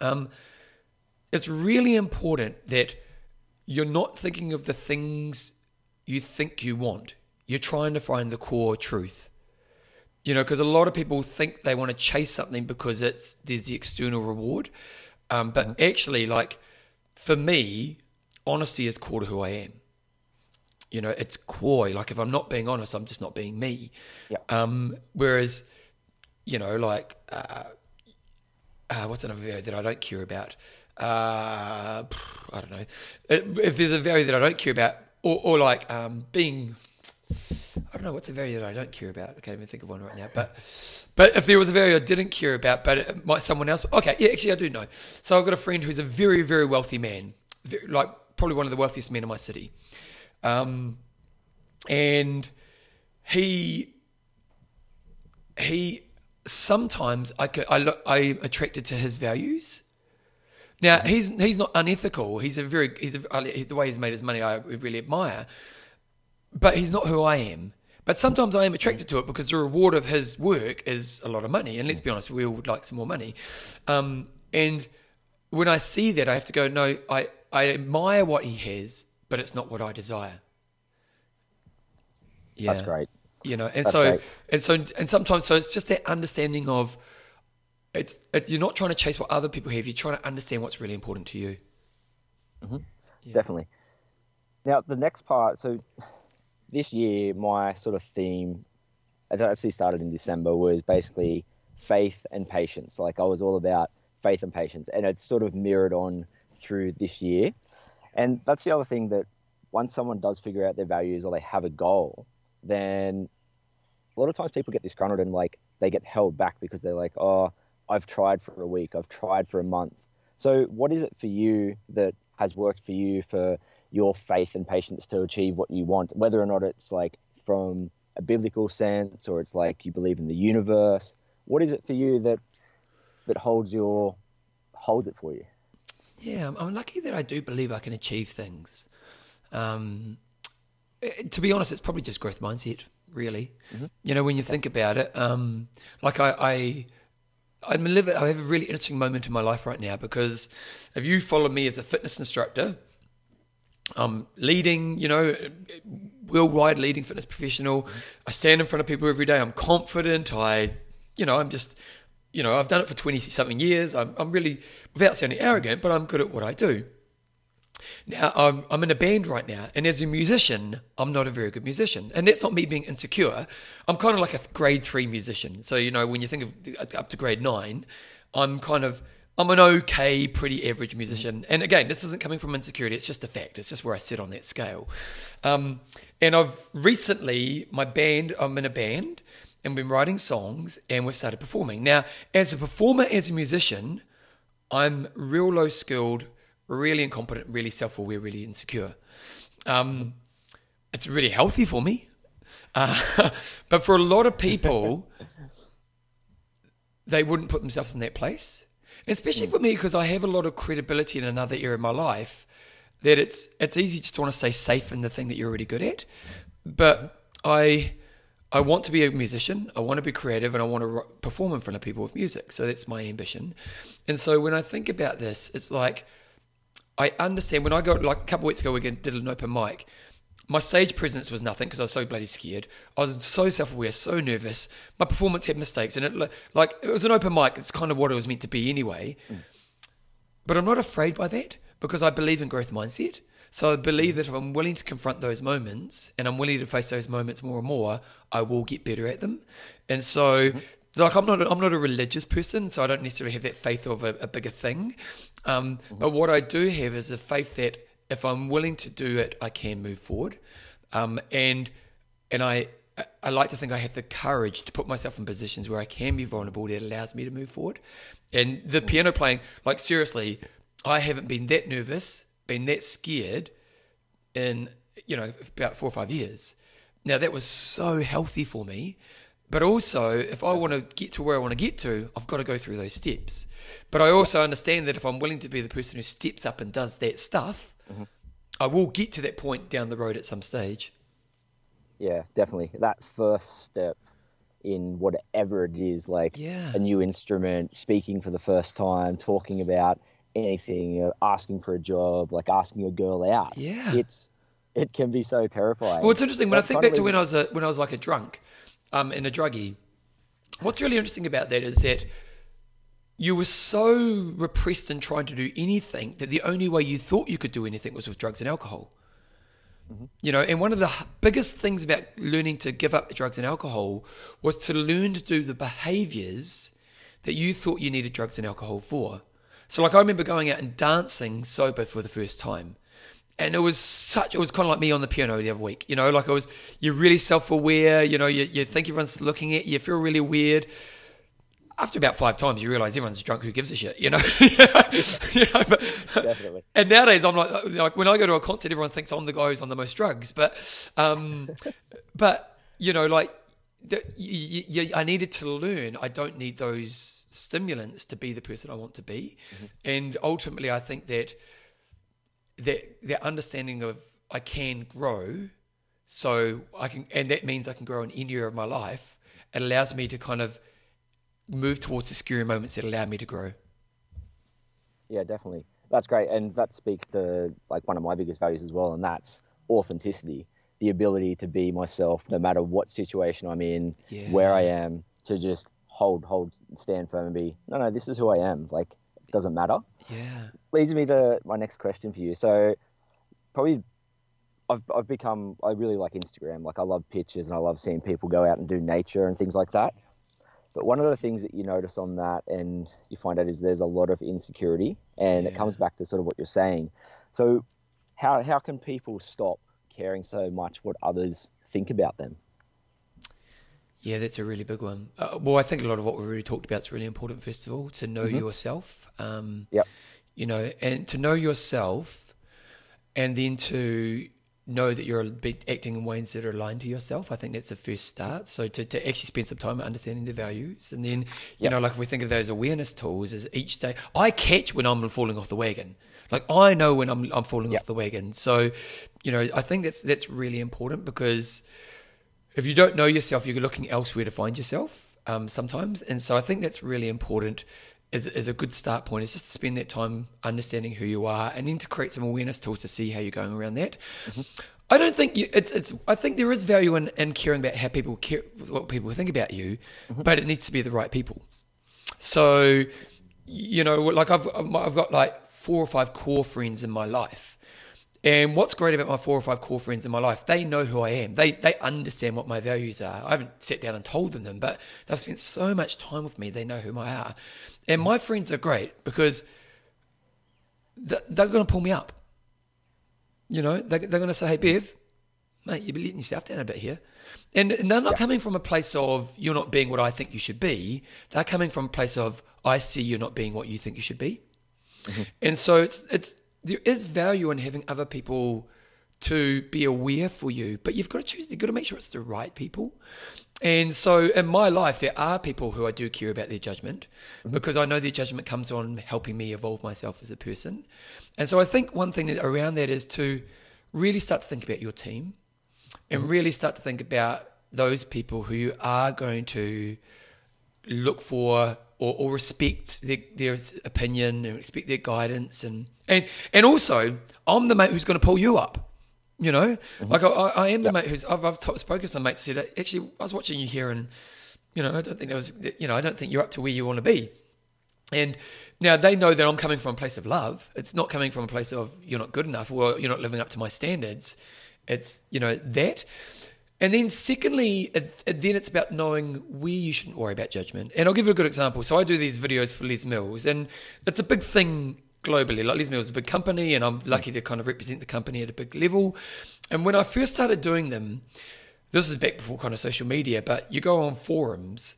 Um, it's really important that you're not thinking of the things you think you want. You're trying to find the core truth, you know, because a lot of people think they want to chase something because it's there's the external reward. Um, but mm-hmm. actually, like, for me, honesty is core to who I am. You know, it's core. Like, if I'm not being honest, I'm just not being me. Yeah. Um, whereas, you know, like... Uh, Uh, what's another value that I don't care about? Uh, I don't know. If there's a value that I don't care about, or, or like um, being, I don't know, what's a value that I don't care about? I can't even think of one right now. But but if there was a value I didn't care about, but it might someone else, okay, yeah, actually I do know. So I've got a friend who's a very, very wealthy man, very, like probably one of the wealthiest men in my city. Um, and he, he, sometimes I, could, I I'm attracted to his values. Now he's he's not unethical. He's a very he's a, the way he's made his money I really admire, but he's not who I am. But sometimes I am attracted to it because the reward of his work is a lot of money. And let's be honest, we all would like some more money. Um, and when I see that, I have to go, no, I I admire what he has, but it's not what I desire. Yeah, that's great. You know, and so, right. and so, and sometimes, so it's just that understanding of it's, it, you're not trying to chase what other people have. You're trying to understand what's really important to you. Mm-hmm. Yeah. Definitely. Now the next part, so this year, my sort of theme, as I actually started in December, was basically faith and patience. Like, I was all about faith and patience, and it's sort of mirrored on through this year. And that's the other thing, that once someone does figure out their values or they have a goal, then a lot of times people get disgruntled and like they get held back because they're like, oh, I've tried for a week, I've tried for a month. So what is it for you that has worked for you for your faith and patience to achieve what you want, whether or not it's like from a biblical sense or it's like you believe in the universe? What is it for you that that holds your holds it for you. Yeah, I'm lucky that I do believe I can achieve things. Um, it, to be honest, it's probably just growth mindset, really. Mm-hmm. You know, when you okay. think about it, um, like I, I, I'm living. I have a really interesting moment in my life right now, because if you follow me as a fitness instructor, I'm leading, you know, worldwide leading fitness professional. Mm-hmm. I stand in front of people every day. I'm confident. I, you know, I'm just. You know, I've done it for twenty-something years. I'm, I'm really, without sounding arrogant, but I'm good at what I do. Now, I'm, I'm in a band right now, and as a musician, I'm not a very good musician. And that's not me being insecure. I'm kind of like a grade three musician. So, you know, when you think of up to grade nine, I'm kind of, I'm an okay, pretty average musician. And again, this isn't coming from insecurity. It's just a fact. It's just where I sit on that scale. Um, and I've recently, my band, I'm in a band, and we've been writing songs, and we've started performing. Now, as a performer, as a musician, I'm real low skilled, really incompetent, really self-aware, really insecure. Um, it's really healthy for me. Uh, but for a lot of people, they wouldn't put themselves in that place. And especially for me, because I have a lot of credibility in another area of my life, that it's, it's easy just to want to stay safe in the thing that you're really good at. But I... I want to be a musician, I want to be creative, and I want to perform in front of people with music. So that's my ambition. And so when I think about this, it's like, I understand when I go, like a couple of weeks ago, we did an open mic. My stage presence was nothing because I was so bloody scared. I was so self-aware, so nervous. My performance had mistakes. And it, like, it was an open mic. It's kind of what it was meant to be anyway. Mm. But I'm not afraid by that, because I believe in growth mindset. So I believe that if I'm willing to confront those moments, and I'm willing to face those moments more and more, I will get better at them. And so, mm-hmm. like I'm not, a, I'm not a religious person, so I don't necessarily have that faith of a, a bigger thing. Um, mm-hmm. But what I do have is a faith that if I'm willing to do it, I can move forward. Um, and and I I like to think I have the courage to put myself in positions where I can be vulnerable that allows me to move forward. And the mm-hmm. piano playing, like seriously, I haven't been that nervous. Been that scared in, you know, about four or five years. Now, that was so healthy for me. But also, if I want to get to where I want to get to, I've got to go through those steps. But I also understand that if I'm willing to be the person who steps up and does that stuff, mm-hmm. I will get to that point down the road at some stage. Yeah, definitely. That first step in whatever it is, like yeah. a new instrument, speaking for the first time, talking about anything, you know, asking for a job, like asking a girl out. Yeah, it's it can be so terrifying. Well, it's interesting when I think back to when I was a, when I was like a drunk, um, and a druggie. What's really interesting about that is that you were so repressed in trying to do anything that the only way you thought you could do anything was with drugs and alcohol. Mm-hmm. You know, and one of the biggest things about learning to give up drugs and alcohol was to learn to do the behaviors that you thought you needed drugs and alcohol for. So like I remember going out and dancing sober for the first time, and it was such, it was kind of like me on the piano the other week, you know, like I was, you're really self-aware, you know, you, you think everyone's looking at you, you feel really weird. After about five times, you realize everyone's drunk, who gives a shit, you know? you know but, Definitely. And nowadays I'm like, like, when I go to a concert, everyone thinks I'm the guy who's on the most drugs, but, um, but you know, like, that you, you, I needed to learn I don't need those stimulants to be the person I want to be. Mm-hmm. And ultimately I think that that that understanding of I can grow, so I can, and that means I can grow in any area of my life, it allows me to kind of move towards the scary moments that allow me to grow. Yeah, definitely. That's great, and that speaks to like one of my biggest values as well, and that's authenticity. The ability to be myself, no matter what situation I'm in, yeah. where I am, to just hold, hold, stand firm and be, no, no, this is who I am. Like, it doesn't matter. Yeah. Leads me to my next question for you. So probably I've I've become, I really like Instagram. Like I love pictures and I love seeing people go out and do nature and things like that. But one of the things that you notice on that and you find out is there's a lot of insecurity, and yeah. it comes back to sort of what you're saying. So how how can people stop caring so much what others think about them? Yeah, that's a really big one. Uh, well, I think a lot of what we already talked about is really important, first of all, to know mm-hmm. yourself. Um, yep. You know, and to know yourself, and then to know that you're acting in ways that are aligned to yourself. I think that's the first start. So to, to actually spend some time understanding the values. And then, you yep. know, like if we think of those awareness tools as each day, I catch when I'm falling off the wagon. Like I know when I'm I'm falling yep. off the wagon. So, you know, I think that's that's really important, because if you don't know yourself, you're looking elsewhere to find yourself um, sometimes. And so I think that's really important is is a good start point. Is just to spend that time understanding who you are, and then to create some awareness tools to see how you're going around that. Mm-hmm. I don't think you, it's it's. I think there is value in, in caring about how people care, what people think about you, mm-hmm. but it needs to be the right people. So, you know, like I've I've got like four or five core friends in my life, and what's great about my four or five core friends in my life, they know who I am. They they understand what my values are. I haven't sat down and told them them, but they've spent so much time with me. They know who I are. And my friends are great because th- they're going to pull me up. You know, they, they're going to say, hey, Bev, mate, you've been letting yourself down a bit here. And, and they're not yeah. coming from a place of you're not being what I think you should be. They're coming from a place of I see you're not being what you think you should be. Mm-hmm. And so it's it's there is value in having other people to be aware for you, but you've got to choose, you've got to make sure it's the right people. And so in my life, there are people who I do care about their judgment, mm-hmm. because I know their judgment comes on helping me evolve myself as a person. And so I think one thing that around that is to really start to think about your team, and mm-hmm. really start to think about those people who you are going to look for or, or respect their, their opinion and respect their guidance. And, and, and also, I'm the mate who's going to pull you up. You know, mm-hmm. like I, I am the yep. mate who's, I've, I've spoken to some mates who said, actually, I was watching you here and, you know, I don't think that was, you know, I don't think you're up to where you want to be. And now they know that I'm coming from a place of love. It's not coming from a place of you're not good enough or you're not living up to my standards. It's, you know, that. And then secondly, it, it, then it's about knowing where you shouldn't worry about judgment. And I'll give you a good example. So I do these videos for Les Mills, and it's a big thing globally. Like Les Mills is a big company, and I'm lucky to kind of represent the company at a big level. And when I first started doing them, this is back before kind of social media, but you go on forums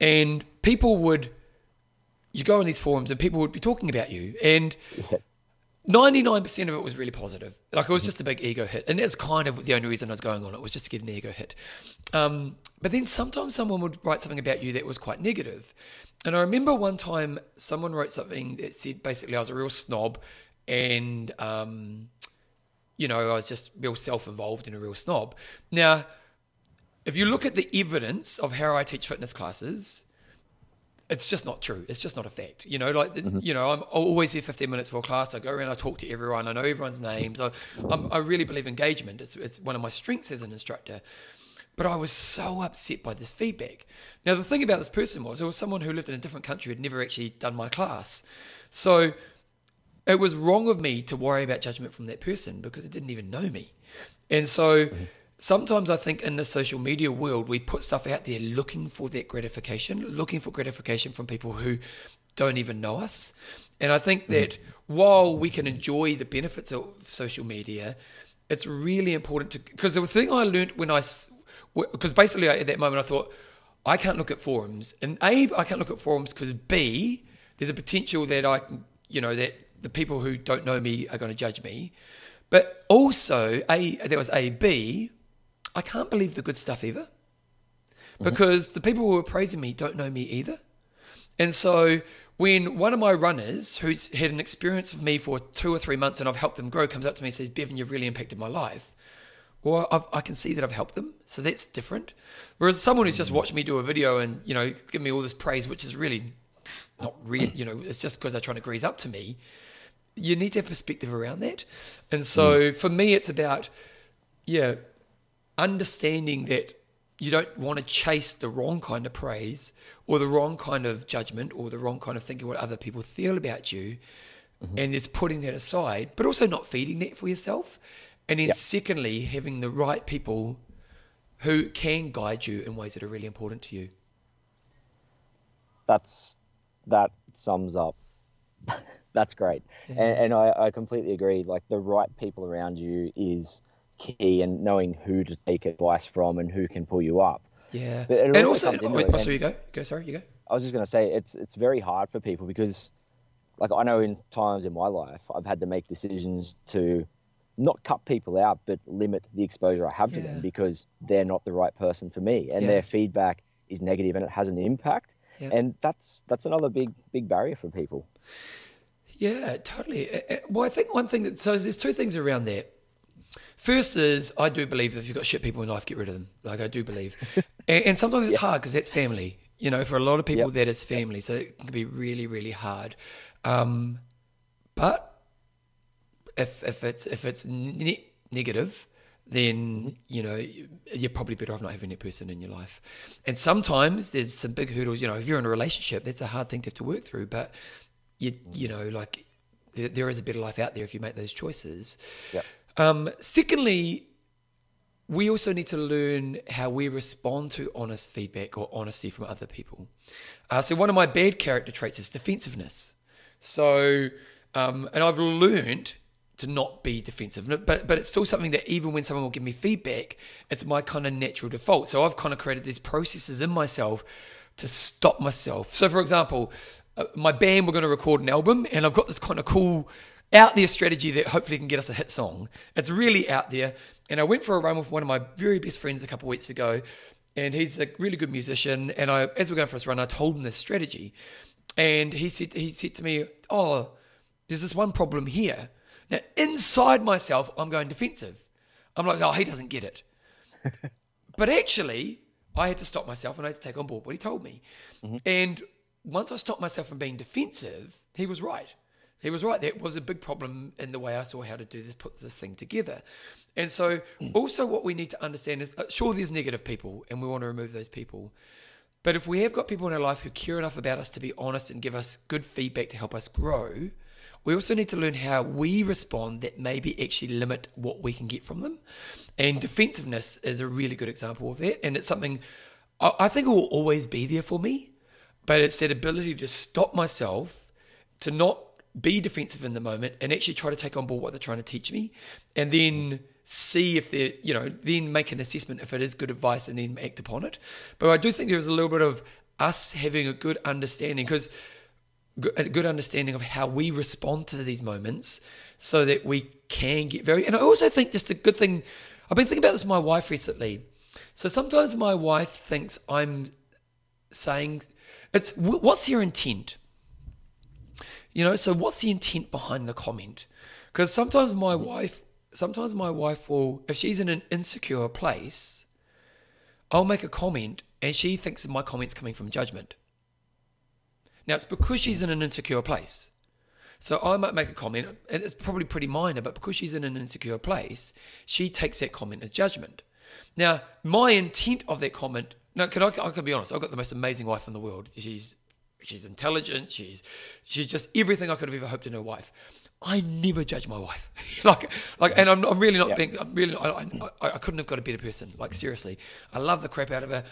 and people would, you go on these forums and people would be talking about you, and ninety-nine percent of it was really positive. Like it was just a big ego hit, and that's kind of the only reason I was going on. It was just to get an ego hit. Um, but then sometimes someone would write something about you that was quite negative. And I remember one time someone wrote something that said basically I was a real snob, and, um, you know, I was just real self-involved and a real snob. Now, if you look at the evidence of how I teach fitness classes, it's just not true. It's just not a fact. You know, like, mm-hmm. you know, I'm always here fifteen minutes for a class. I go around, I talk to everyone. I know everyone's names. I I'm, I really believe engagement. It's, it's one of my strengths as an instructor. But I was so upset by this feedback. Now, the thing about this person was, it was someone who lived in a different country, had never actually done my class. So it was wrong of me to worry about judgment from that person because it didn't even know me. And so sometimes I think in the social media world, we put stuff out there looking for that gratification, looking for gratification from people who don't even know us. And I think that while we can enjoy the benefits of social media, it's really important to, because the thing I learned when I, because basically at that moment I thought, I can't look at forums. And A, I can't look at forums because B, there's a potential that I can, you know, that the people who don't know me are going to judge me. But also, A, that was A, B, I can't believe the good stuff either, because mm-hmm. the people who are praising me don't know me either. And so when one of my runners who's had an experience with me for two or three months and I've helped them grow comes up to me and says, Bevan, you've really impacted my life. Well, I've, I can see that I've helped them, so that's different. Whereas someone who's just watched me do a video and, you know, give me all this praise, which is really not real, you know, it's just because they're trying to grease up to me. You need to have perspective around that. And so mm. for me, it's about, yeah, understanding that you don't want to chase the wrong kind of praise or the wrong kind of judgment or the wrong kind of thinking what other people feel about you. Mm-hmm. And it's putting that aside, but also not feeding that for yourself. And then yep. secondly, having the right people who can guide you in ways that are really important to you. That's, that sums up. That's great. Yeah. And, and I, I completely agree. Like the right people around you is key, and knowing who to take advice from and who can pull you up. Yeah. But it also and also, oh, wait, oh, sorry, you go. Go, sorry, you go. I was just going to say it's it's very hard for people because like I know in times in my life, I've had to make decisions to not cut people out, but limit the exposure I have yeah. to them, because they're not the right person for me, and yeah. their feedback is negative and it has an impact. Yeah. And that's that's another big, big barrier for people. Yeah, totally. Well, I think one thing, that, so there's two things around there. First is, I do believe if you've got shit people in life, get rid of them. Like, I do believe. and, and sometimes it's yeah. hard, because that's family. You know, for a lot of people, yep. that is family. So it can be really, really hard. Um, but if if it's if it's ne- negative, then, you know, you're probably better off not having that person in your life. And sometimes there's some big hurdles. You know, if you're in a relationship, that's a hard thing to have to work through. But, you you know, like, there, there is a better life out there if you make those choices. Yep. Um, secondly, we also need to learn how we respond to honest feedback or honesty from other people. Uh, so one of my bad character traits is defensiveness. So, um, and I've learned to not be defensive, but but it's still something that even when someone will give me feedback, it's my kind of natural default. So I've kind of created these processes in myself to stop myself. So for example, uh, my band, we're going to record an album, and I've got this kind of cool out there strategy that hopefully can get us a hit song. It's really out there. And I went for a run with one of my very best friends a couple of weeks ago, and he's a really good musician. And I, as we we're going for this run, I told him this strategy, and he said he said to me, "Oh, there's this one problem here." Now inside myself, I'm going defensive. I'm like, "Oh, he doesn't get it." But actually, I had to stop myself, and I had to take on board what he told me. Mm-hmm. And once I stopped myself from being defensive, he was right. He was right. That was a big problem in the way I saw how to do this, put this thing together. And so also what we need to understand is, sure, there's negative people and we want to remove those people. But if we have got people in our life who care enough about us to be honest and give us good feedback to help us grow, we also need to learn how we respond that maybe actually limit what we can get from them. And defensiveness is a really good example of that. And it's something I think it will always be there for me, but it's that ability to stop myself, to not be defensive in the moment, and actually try to take on board what they're trying to teach me, and then see if they're, you know, then make an assessment if it is good advice and then act upon it. But I do think there's a little bit of us having a good understanding, because a good understanding of how we respond to these moments so that we can get very, and I also think just a good thing, I've been thinking about this with my wife recently. So sometimes my wife thinks I'm saying, it's what's your intent? You know, so what's the intent behind the comment? Because sometimes my wife, sometimes my wife will, if she's in an insecure place, I'll make a comment and she thinks that my comment's coming from judgment. Now, it's because she's in an insecure place. So I might make a comment, and it's probably pretty minor, but because she's in an insecure place, she takes that comment as judgment. Now, my intent of that comment, now, can I, I can be honest, I've got the most amazing wife in the world. She's She's intelligent. She's she's just everything I could have ever hoped in her wife. I never judge my wife, like like, and I'm I'm really not yeah. being. I'm really I, I I couldn't have got a better person. Like, seriously, I love the crap out of her.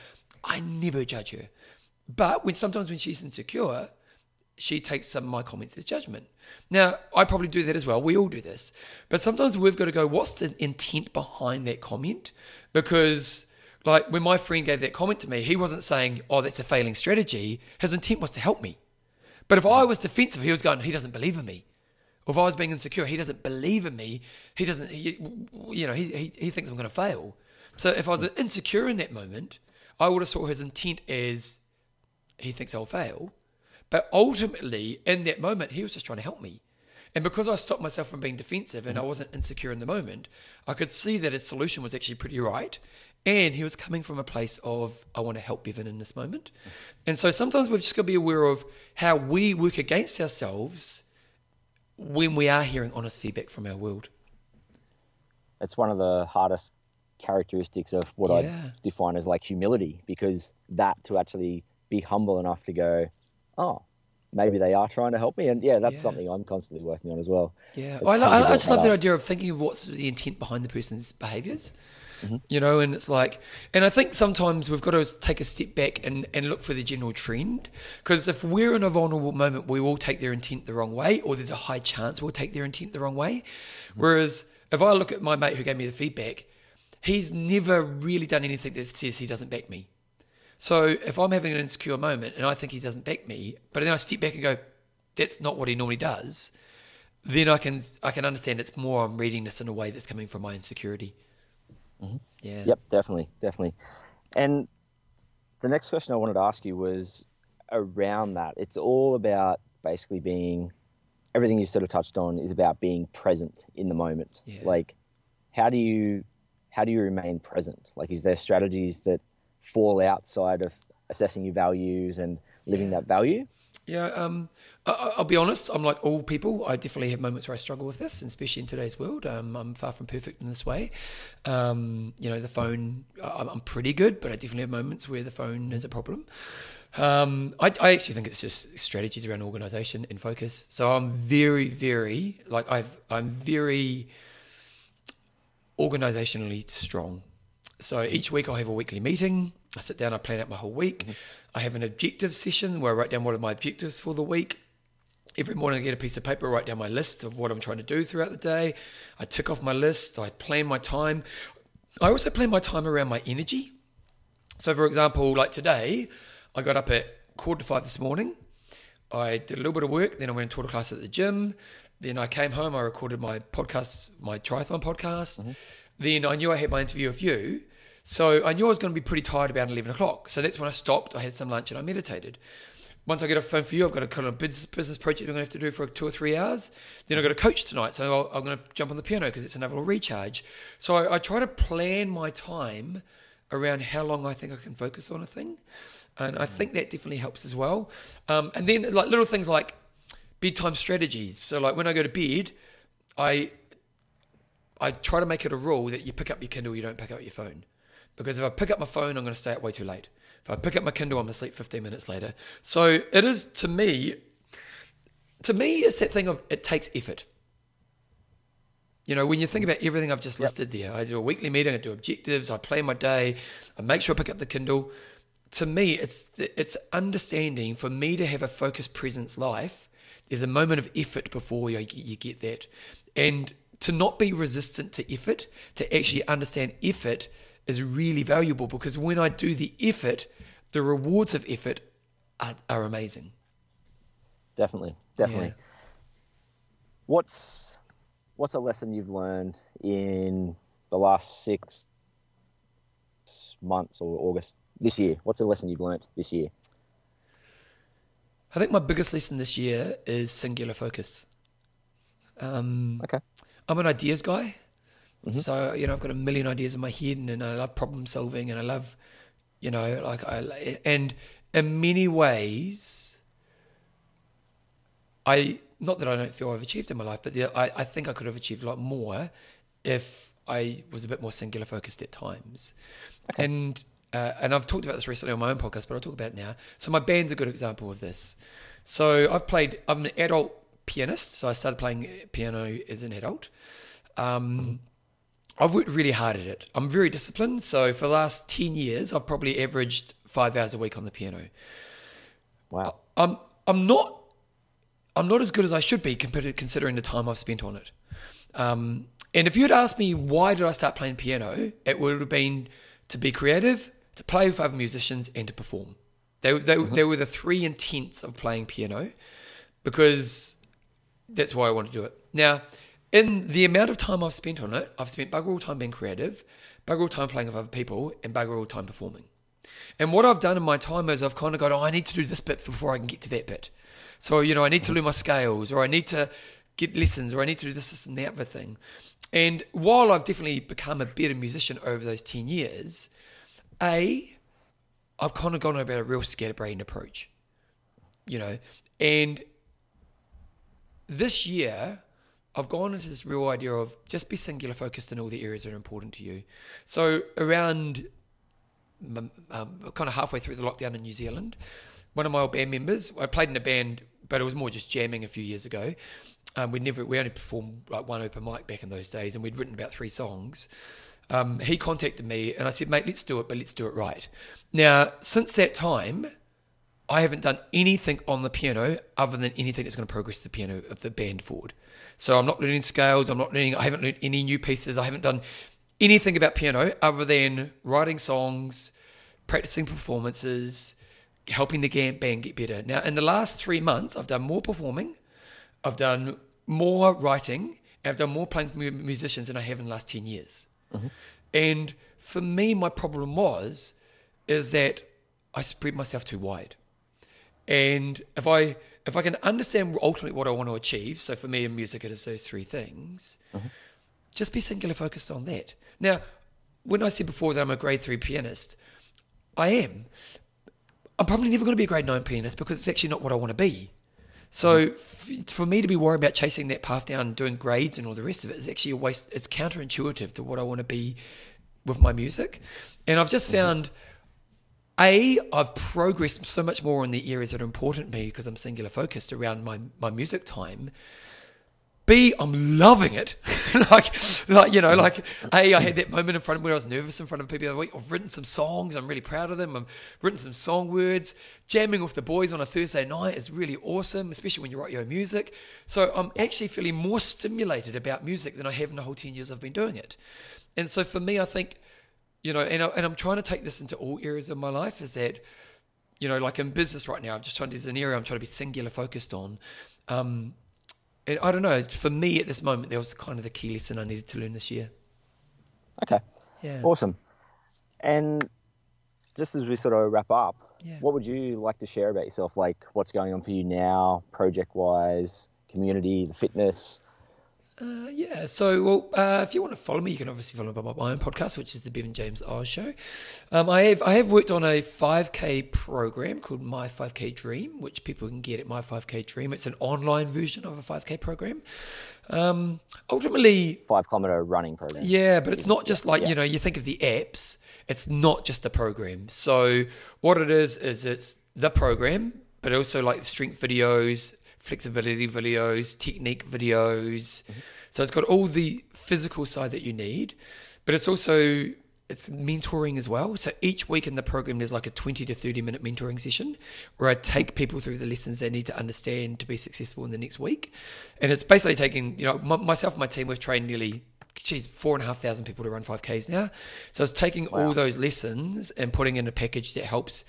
I never judge her, but when sometimes when she's insecure, she takes some of my comments as judgment. Now, I probably do that as well. We all do this, but sometimes we've got to go, what's the intent behind that comment? Because, like, when my friend gave that comment to me, he wasn't saying, "Oh, that's a failing strategy." His intent was to help me. But if I was defensive, he was going, "He doesn't believe in me." Or if I was being insecure, "He doesn't believe in me. He doesn't, he, you know, he, he he thinks I'm going to fail." So if I was insecure in that moment, I would have saw his intent as, "He thinks I'll fail." But ultimately, in that moment, he was just trying to help me. And because I stopped myself from being defensive and I wasn't insecure in the moment, I could see that his solution was actually pretty right. And he was coming from a place of, I want to help Bevan in this moment. And so sometimes we've just got to be aware of how we work against ourselves when we are hearing honest feedback from our world. It's one of the hardest characteristics of what yeah. I define as, like, humility, because that, to actually be humble enough to go, "Oh, maybe they are trying to help me." And yeah, that's yeah. something I'm constantly working on as well. Yeah, I, I, I just love that idea of thinking of what's the intent behind the person's behaviours. Mm-hmm. You know, and it's like, and I think sometimes we've got to take a step back and, and look for the general trend, because if we're in a vulnerable moment, we will take their intent the wrong way, or there's a high chance we'll take their intent the wrong way. Mm-hmm. Whereas if I look at my mate who gave me the feedback, he's never really done anything that says he doesn't back me. So if I'm having an insecure moment and I think he doesn't back me, but then I step back and go, that's not what he normally does, then I can I can understand it's more I'm reading this in a way that's coming from my insecurity. Mm-hmm. Yeah. Yep, definitely, definitely. And the next question I wanted to ask you was around that. It's all about basically being, everything you sort of touched on is about being present in the moment. Yeah. Like, how do you how do you remain present? Like, is there strategies that fall outside of assessing your values and living yeah. that value? Yeah, um, I, I'll be honest, I'm like all people. I definitely have moments where I struggle with this, and especially in today's world. Um, I'm far from perfect in this way. Um, you know, the phone, I, I'm pretty good, but I definitely have moments where the phone is a problem. Um, I, I actually think it's just strategies around organisation and focus. So I'm very, very, like I've, I'm very organisationally strong. So each week I'll have a weekly meeting. I sit down, I plan out my whole week. Mm-hmm. I have an objective session where I write down what are my objectives for the week. Every morning I get a piece of paper, I write down my list of what I'm trying to do throughout the day. I tick off my list. I plan my time. I also plan my time around my energy. So for example, like today, I got up at quarter to five this morning. I did a little bit of work. Then I went and taught a class at the gym. Then I came home. I recorded my podcast, my triathlon podcast. Mm-hmm. Then I knew I had my interview with you. So I knew I was going to be pretty tired about eleven o'clock. So that's when I stopped. I had some lunch and I meditated. Once I get off the phone for you, I've got a kind of business, business project I'm going to have to do for two or three hours. Then I've got a coach tonight. So I'll, I'm going to jump on the piano because it's another little recharge. So I, I try to plan my time around how long I think I can focus on a thing. And I think that definitely helps as well. Um, and then like little things like bedtime strategies. So like when I go to bed, I I try to make it a rule that you pick up your Kindle, you don't pick up your phone. Because if I pick up my phone, I'm going to stay up way too late. If I pick up my Kindle, I'm going to sleep fifteen minutes later. So it is, to me, to me, it's that thing of it takes effort. You know, when you think about everything I've just yep. listed there, I do a weekly meeting, I do objectives, I plan my day, I make sure I pick up the Kindle. To me, it's it's understanding for me to have a focused presence life, there's a moment of effort before you, you get that. And to not be resistant to effort, to actually understand effort is really valuable, because when I do the effort, the rewards of effort are, are amazing. Definitely, definitely. Yeah. What's what's a lesson you've learned in the last six months or August this year? What's a lesson you've learned this year? I think my biggest lesson this year is singular focus. Um, okay. I'm an ideas guy. Mm-hmm. So, you know, I've got a million ideas in my head, and, and I love problem solving, and I love, you know, like I, and in many ways, I, not that I don't feel I've achieved in my life, but the, I, I think I could have achieved a lot more if I was a bit more singular focused at times. Okay. And, uh, and I've talked about this recently on my own podcast, but I'll talk about it now. So my band's a good example of this. So I've played, I'm an adult pianist. So I started playing piano as an adult. Um, mm-hmm. I've worked really hard at it. I'm very disciplined. So for the last ten years, I've probably averaged five hours a week on the piano. Wow. I'm I'm not I'm not as good as I should be compared, considering the time I've spent on it. Um, and if you had asked me why did I start playing piano, it would have been to be creative, to play with other musicians, and to perform. They they mm-hmm. they were the three intents of playing piano, because that's why I wanted to do it. Now, in the amount of time I've spent on it, I've spent bugger all time being creative, bugger all time playing with other people, and bugger all time performing. And what I've done in my time is I've kind of gone, oh, I need to do this bit before I can get to that bit. So, you know, I need to learn my scales, or I need to get lessons, or I need to do this, this, and that other thing. And while I've definitely become a better musician over those ten years, A, I've kind of gone about a real scatterbrained approach, you know. And this year, I've gone into this real idea of just be singular focused in all the areas that are important to you. So around um, kind of halfway through the lockdown in New Zealand, one of my old band members, I played in a band, but it was more just jamming a few years ago. Um, we never, we only performed like one open mic back in those days, and we'd written about three songs. Um, he contacted me and I said, mate, let's do it, but let's do it right. Now, since that time, I haven't done anything on the piano other than anything that's going to progress the piano of the band forward. So I'm not learning scales. I'm not learning, I haven't learned any new pieces. I haven't done anything about piano other than writing songs, practicing performances, helping the band get better. Now, in the last three months, I've done more performing. I've done more writing, and I've done more playing with musicians than I have in the last ten years. Mm-hmm. And for me, my problem was, is that I spread myself too wide. And if I if I can understand ultimately what I want to achieve, so for me in music it is those three things, mm-hmm. just be singular focused on that. Now, when I said before that I'm a grade three pianist, I am. I'm probably never going to be a grade nine pianist because it's actually not what I want to be. So mm-hmm. f- for me to be worried about chasing that path down, doing grades and all the rest of it is actually a waste. It's counterintuitive to what I want to be with my music. And I've just found... Mm-hmm. A, I've progressed so much more in the areas that are important to me because I'm singular focused around my, my music time. B, I'm loving it. like, like you know, like, A, I had that moment in front of where I was nervous in front of people the other week. I've written some songs. I'm really proud of them. I've written some song words. Jamming with the boys on a Thursday night is really awesome, especially when you write your own music. So I'm actually feeling more stimulated about music than I have in the whole ten years I've been doing it. And so for me, I think... You know, and, I, and I'm trying to take this into all areas of my life is that, you know, like in business right now, I'm just trying to, there's an area I'm trying to be singular focused on. Um, and I don't know, for me at this moment, that was kind of the key lesson I needed to learn this year. Okay. Yeah. Awesome. And just as we sort of wrap up, yeah. what would you like to share about yourself? Like what's going on for you now, project-wise, community, the fitness? Uh, yeah, so well, uh, if you want to follow me, you can obviously follow me by my own podcast, which is the Bevan James Isles Show. Um, I have I have worked on a five K program called My five K Dream, which people can get at My five K Dream. It's an online version of a five K program. Um, ultimately... Five-kilometre running program. Yeah, but it's not just like, yeah. you know, you think of the apps. It's not just a program. So what it is is it's the program, but also like strength videos, flexibility videos, technique videos. Mm-hmm. So it's got all the physical side that you need, but it's also, it's mentoring as well. So each week in the program, there's like a twenty to thirty minute mentoring session where I take people through the lessons they need to understand to be successful in the next week. And it's basically taking, you know, m- myself and my team, we've trained nearly, geez, four and a half thousand people to run five Ks now. So it's taking wow. all those lessons and putting in a package that helps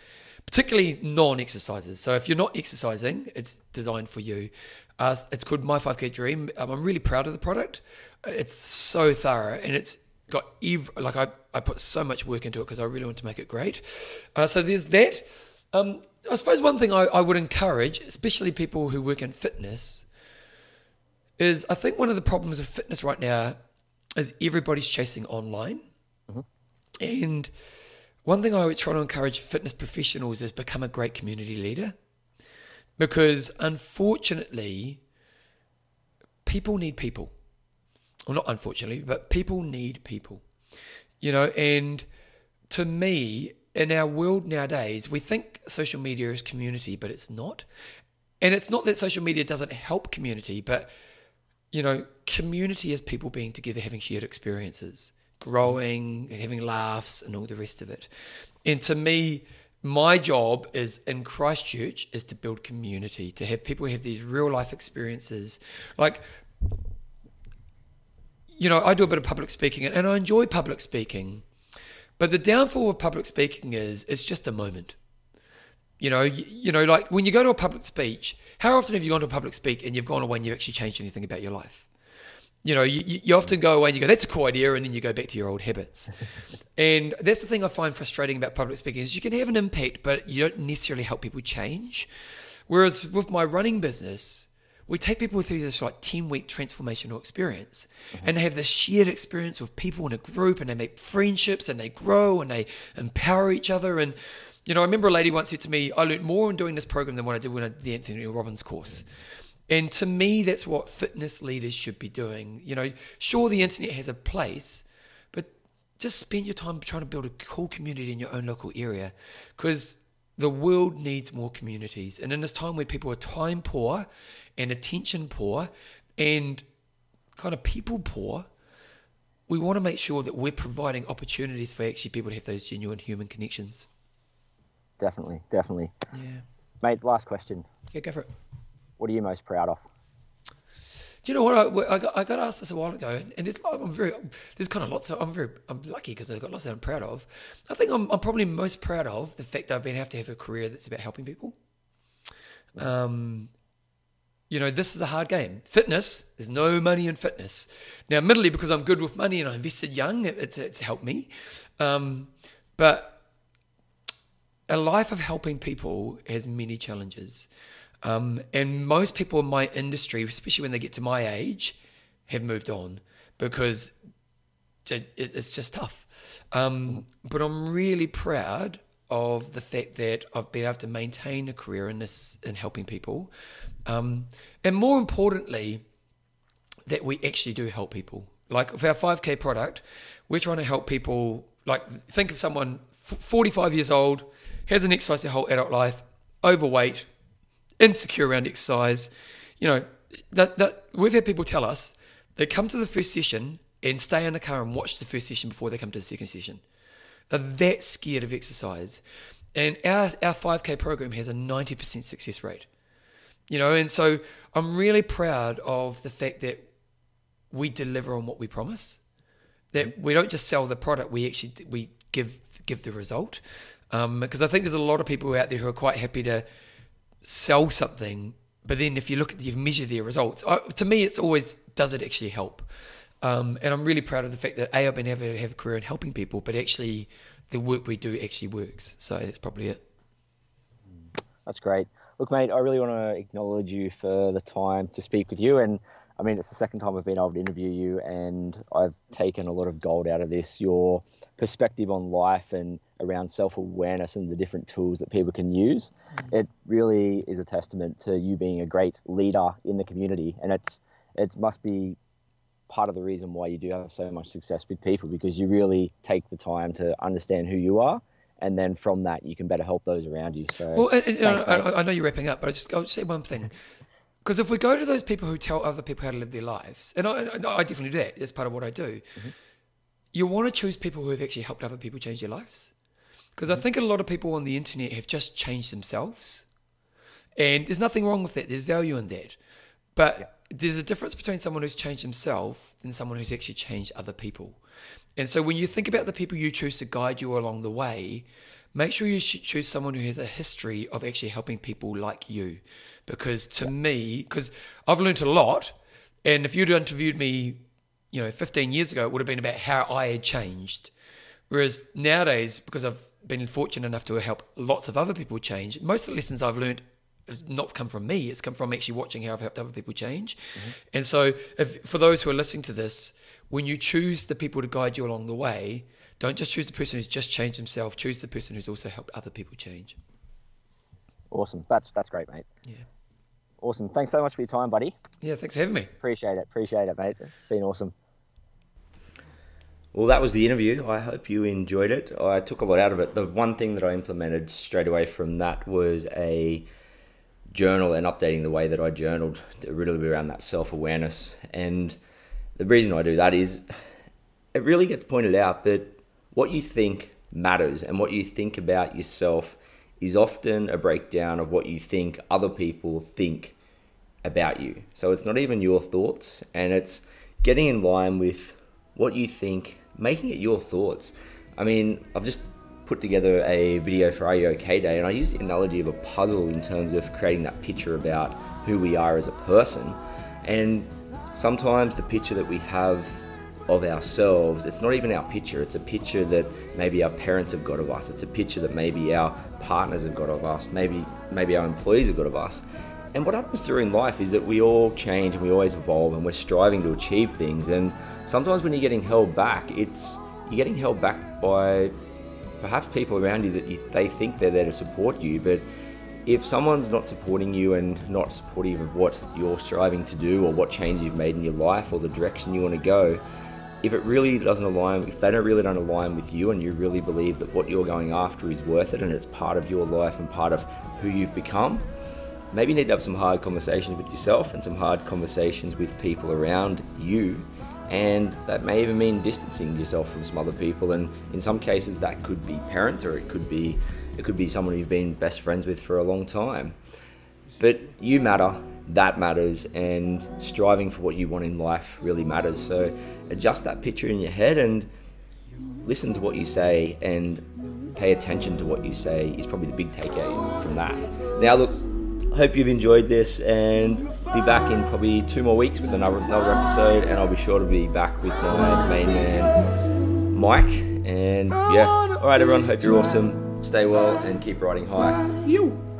particularly non-exercises. So if you're not exercising, it's designed for you. Uh, it's called My five K Dream. Um, I'm really proud of the product. It's so thorough and it's got, ev- like I, I put so much work into it because I really want to make it great. Uh, so there's that. Um, I suppose one thing I, I would encourage, especially people who work in fitness, is I think one of the problems with fitness right now is everybody's chasing online. Mm-hmm. And... one thing I would try to encourage fitness professionals is become a great community leader, because unfortunately, people need people. Well, not unfortunately, but people need people, you know, and to me, in our world nowadays, we think social media is community, but it's not. And it's not that social media doesn't help community, but, you know, community is people being together, having shared experiences, growing, having laughs and all the rest of it. And to me, my job is in Christchurch is to build community, to have people have these real life experiences. Like, you know, I do a bit of public speaking and I enjoy public speaking, but the downfall of public speaking is it's just a moment. You know, you, you know, like when you go to a public speech, how often have you gone to a public speak and you've gone away and you actually changed anything about your life? You know, you, you often go away and you go, that's a cool idea, and then you go back to your old habits. And that's the thing I find frustrating about public speaking is you can have an impact, but you don't necessarily help people change. Whereas with my running business, we take people through this like ten-week transformational experience, mm-hmm. and they have this shared experience with people in a group, and they make friendships, and they grow, and they empower each other. And, you know, I remember a lady once said to me, I learned more in doing this program than what I did when I did the Anthony Robbins course. Mm-hmm. And to me, that's what fitness leaders should be doing. You know, sure, the internet has a place, but just spend your time trying to build a cool community in your own local area, because the world needs more communities. And in this time where people are time poor and attention poor and kind of people poor, we want to make sure that we're providing opportunities for actually people to have those genuine human connections. Definitely, definitely. Yeah. Mate, last question. Yeah, go for it. What are you most proud of? Do you know what? I, I, got, I got asked this a while ago, and it's, I'm very, there's kind of lots of, I'm very, I'm lucky because I've got lots that I'm proud of. I think I'm, I'm probably most proud of the fact that I've been have to have a career that's about helping people. Um, You know, this is a hard game. Fitness, there's no money in fitness. Now, admittedly, because I'm good with money and I invested young, it, it's, it's helped me. Um, but a life of helping people has many challenges. Um, and most people in my industry, especially when they get to my age, have moved on because it, it, it's just tough. Um, but I'm really proud of the fact that I've been able to maintain a career in this, in helping people. Um, and more importantly, that we actually do help people. Like with our five K product, we're trying to help people. Like, think of someone forty-five years old, hasn't exercised their whole adult life, overweight, insecure around exercise. You know, that, that we've had people tell us they come to the first session and stay in the car and watch the first session before they come to the second session. They're that scared of exercise. And our, our five K program has a ninety percent success rate. You know, and so I'm really proud of the fact that we deliver on what we promise. That we don't just sell the product; we actually we give give the result. Um, because I think there's a lot of people out there who are quite happy to sell something, but then if you look at, you measure their results. I, to me, it's always, does it actually help? Um, and I'm really proud of the fact that A, I've been able to have a career in helping people, but actually the work we do actually works. So that's probably it. That's great. Look, mate, I really want to acknowledge you for the time to speak with you. And I mean, it's the second time I've been able to interview you, and I've taken a lot of gold out of this. Your perspective on life and around self-awareness and the different tools that people can use. It really is a testament to you being a great leader in the community. And it's it must be part of the reason why you do have so much success with people, because you really take the time to understand who you are. And then from that, you can better help those around you. So, well, and, and thanks, I, I know you're wrapping up, but I just, I'll just say one thing. Because if we go to those people who tell other people how to live their lives, and I, I definitely do that. That's part of what I do. Mm-hmm. You want to choose people who have actually helped other people change their lives. Because mm-hmm. I think a lot of people on the internet have just changed themselves. And there's nothing wrong with that. There's value in that. But yeah. There's a difference between someone who's changed himself and someone who's actually changed other people. And so when you think about the people you choose to guide you along the way, make sure you choose someone who has a history of actually helping people like you. Because to yeah. me, because I've learned a lot, and if you'd interviewed me, you know, fifteen years ago, it would have been about how I had changed. Whereas nowadays, because I've been fortunate enough to help lots of other people change, most of the lessons I've learned has not come from me. It's come from actually watching how I've helped other people change. Mm-hmm. And so if, for those who are listening to this, when you choose the people to guide you along the way, don't just choose the person who's just changed himself. Choose the person who's also helped other people change. Awesome. That's that's great, mate. Yeah. Awesome. Thanks so much for your time, buddy. Yeah, thanks for having me. Appreciate it. Appreciate it, mate. It's been awesome. Well, that was the interview. I hope you enjoyed it. I took a lot out of it. The one thing that I implemented straight away from that was a journal and updating the way that I journaled to really be around that self-awareness. And the reason I do that is it really gets pointed out that what you think matters, and what you think about yourself is often a breakdown of what you think other people think about you. So it's not even your thoughts, and it's getting in line with what you think, making it your thoughts. I mean, I've just put together a video for Are You OK Day, and I use the analogy of a puzzle in terms of creating that picture about who we are as a person. And sometimes the picture that we have of ourselves, it's not even our picture. It's a picture that maybe our parents have got of us. It's a picture that maybe our partners have got of us. Maybe maybe our employees have got of us. And what happens through in life is that we all change and we always evolve, and we're striving to achieve things. And sometimes when you're getting held back, it's you're getting held back by perhaps people around you that you, they think they're there to support you. But if someone's not supporting you and not supportive of what you're striving to do or what change you've made in your life or the direction you want to go, if it really doesn't align, if they don't really don't align with you and you really believe that what you're going after is worth it and it's part of your life and part of who you've become, maybe you need to have some hard conversations with yourself and some hard conversations with people around you. And that may even mean distancing yourself from some other people. And in some cases that could be parents, or it could be It could be someone you've been best friends with for a long time. But you matter, that matters, and striving for what you want in life really matters. So adjust that picture in your head and listen to what you say and pay attention to what you say is probably the big takeaway from that. Now look, I hope you've enjoyed this, and be back in probably two more weeks with another, another episode, and I'll be sure to be back with my main man, Mike. And yeah, alright everyone, hope you're awesome, stay well, and keep riding high. You.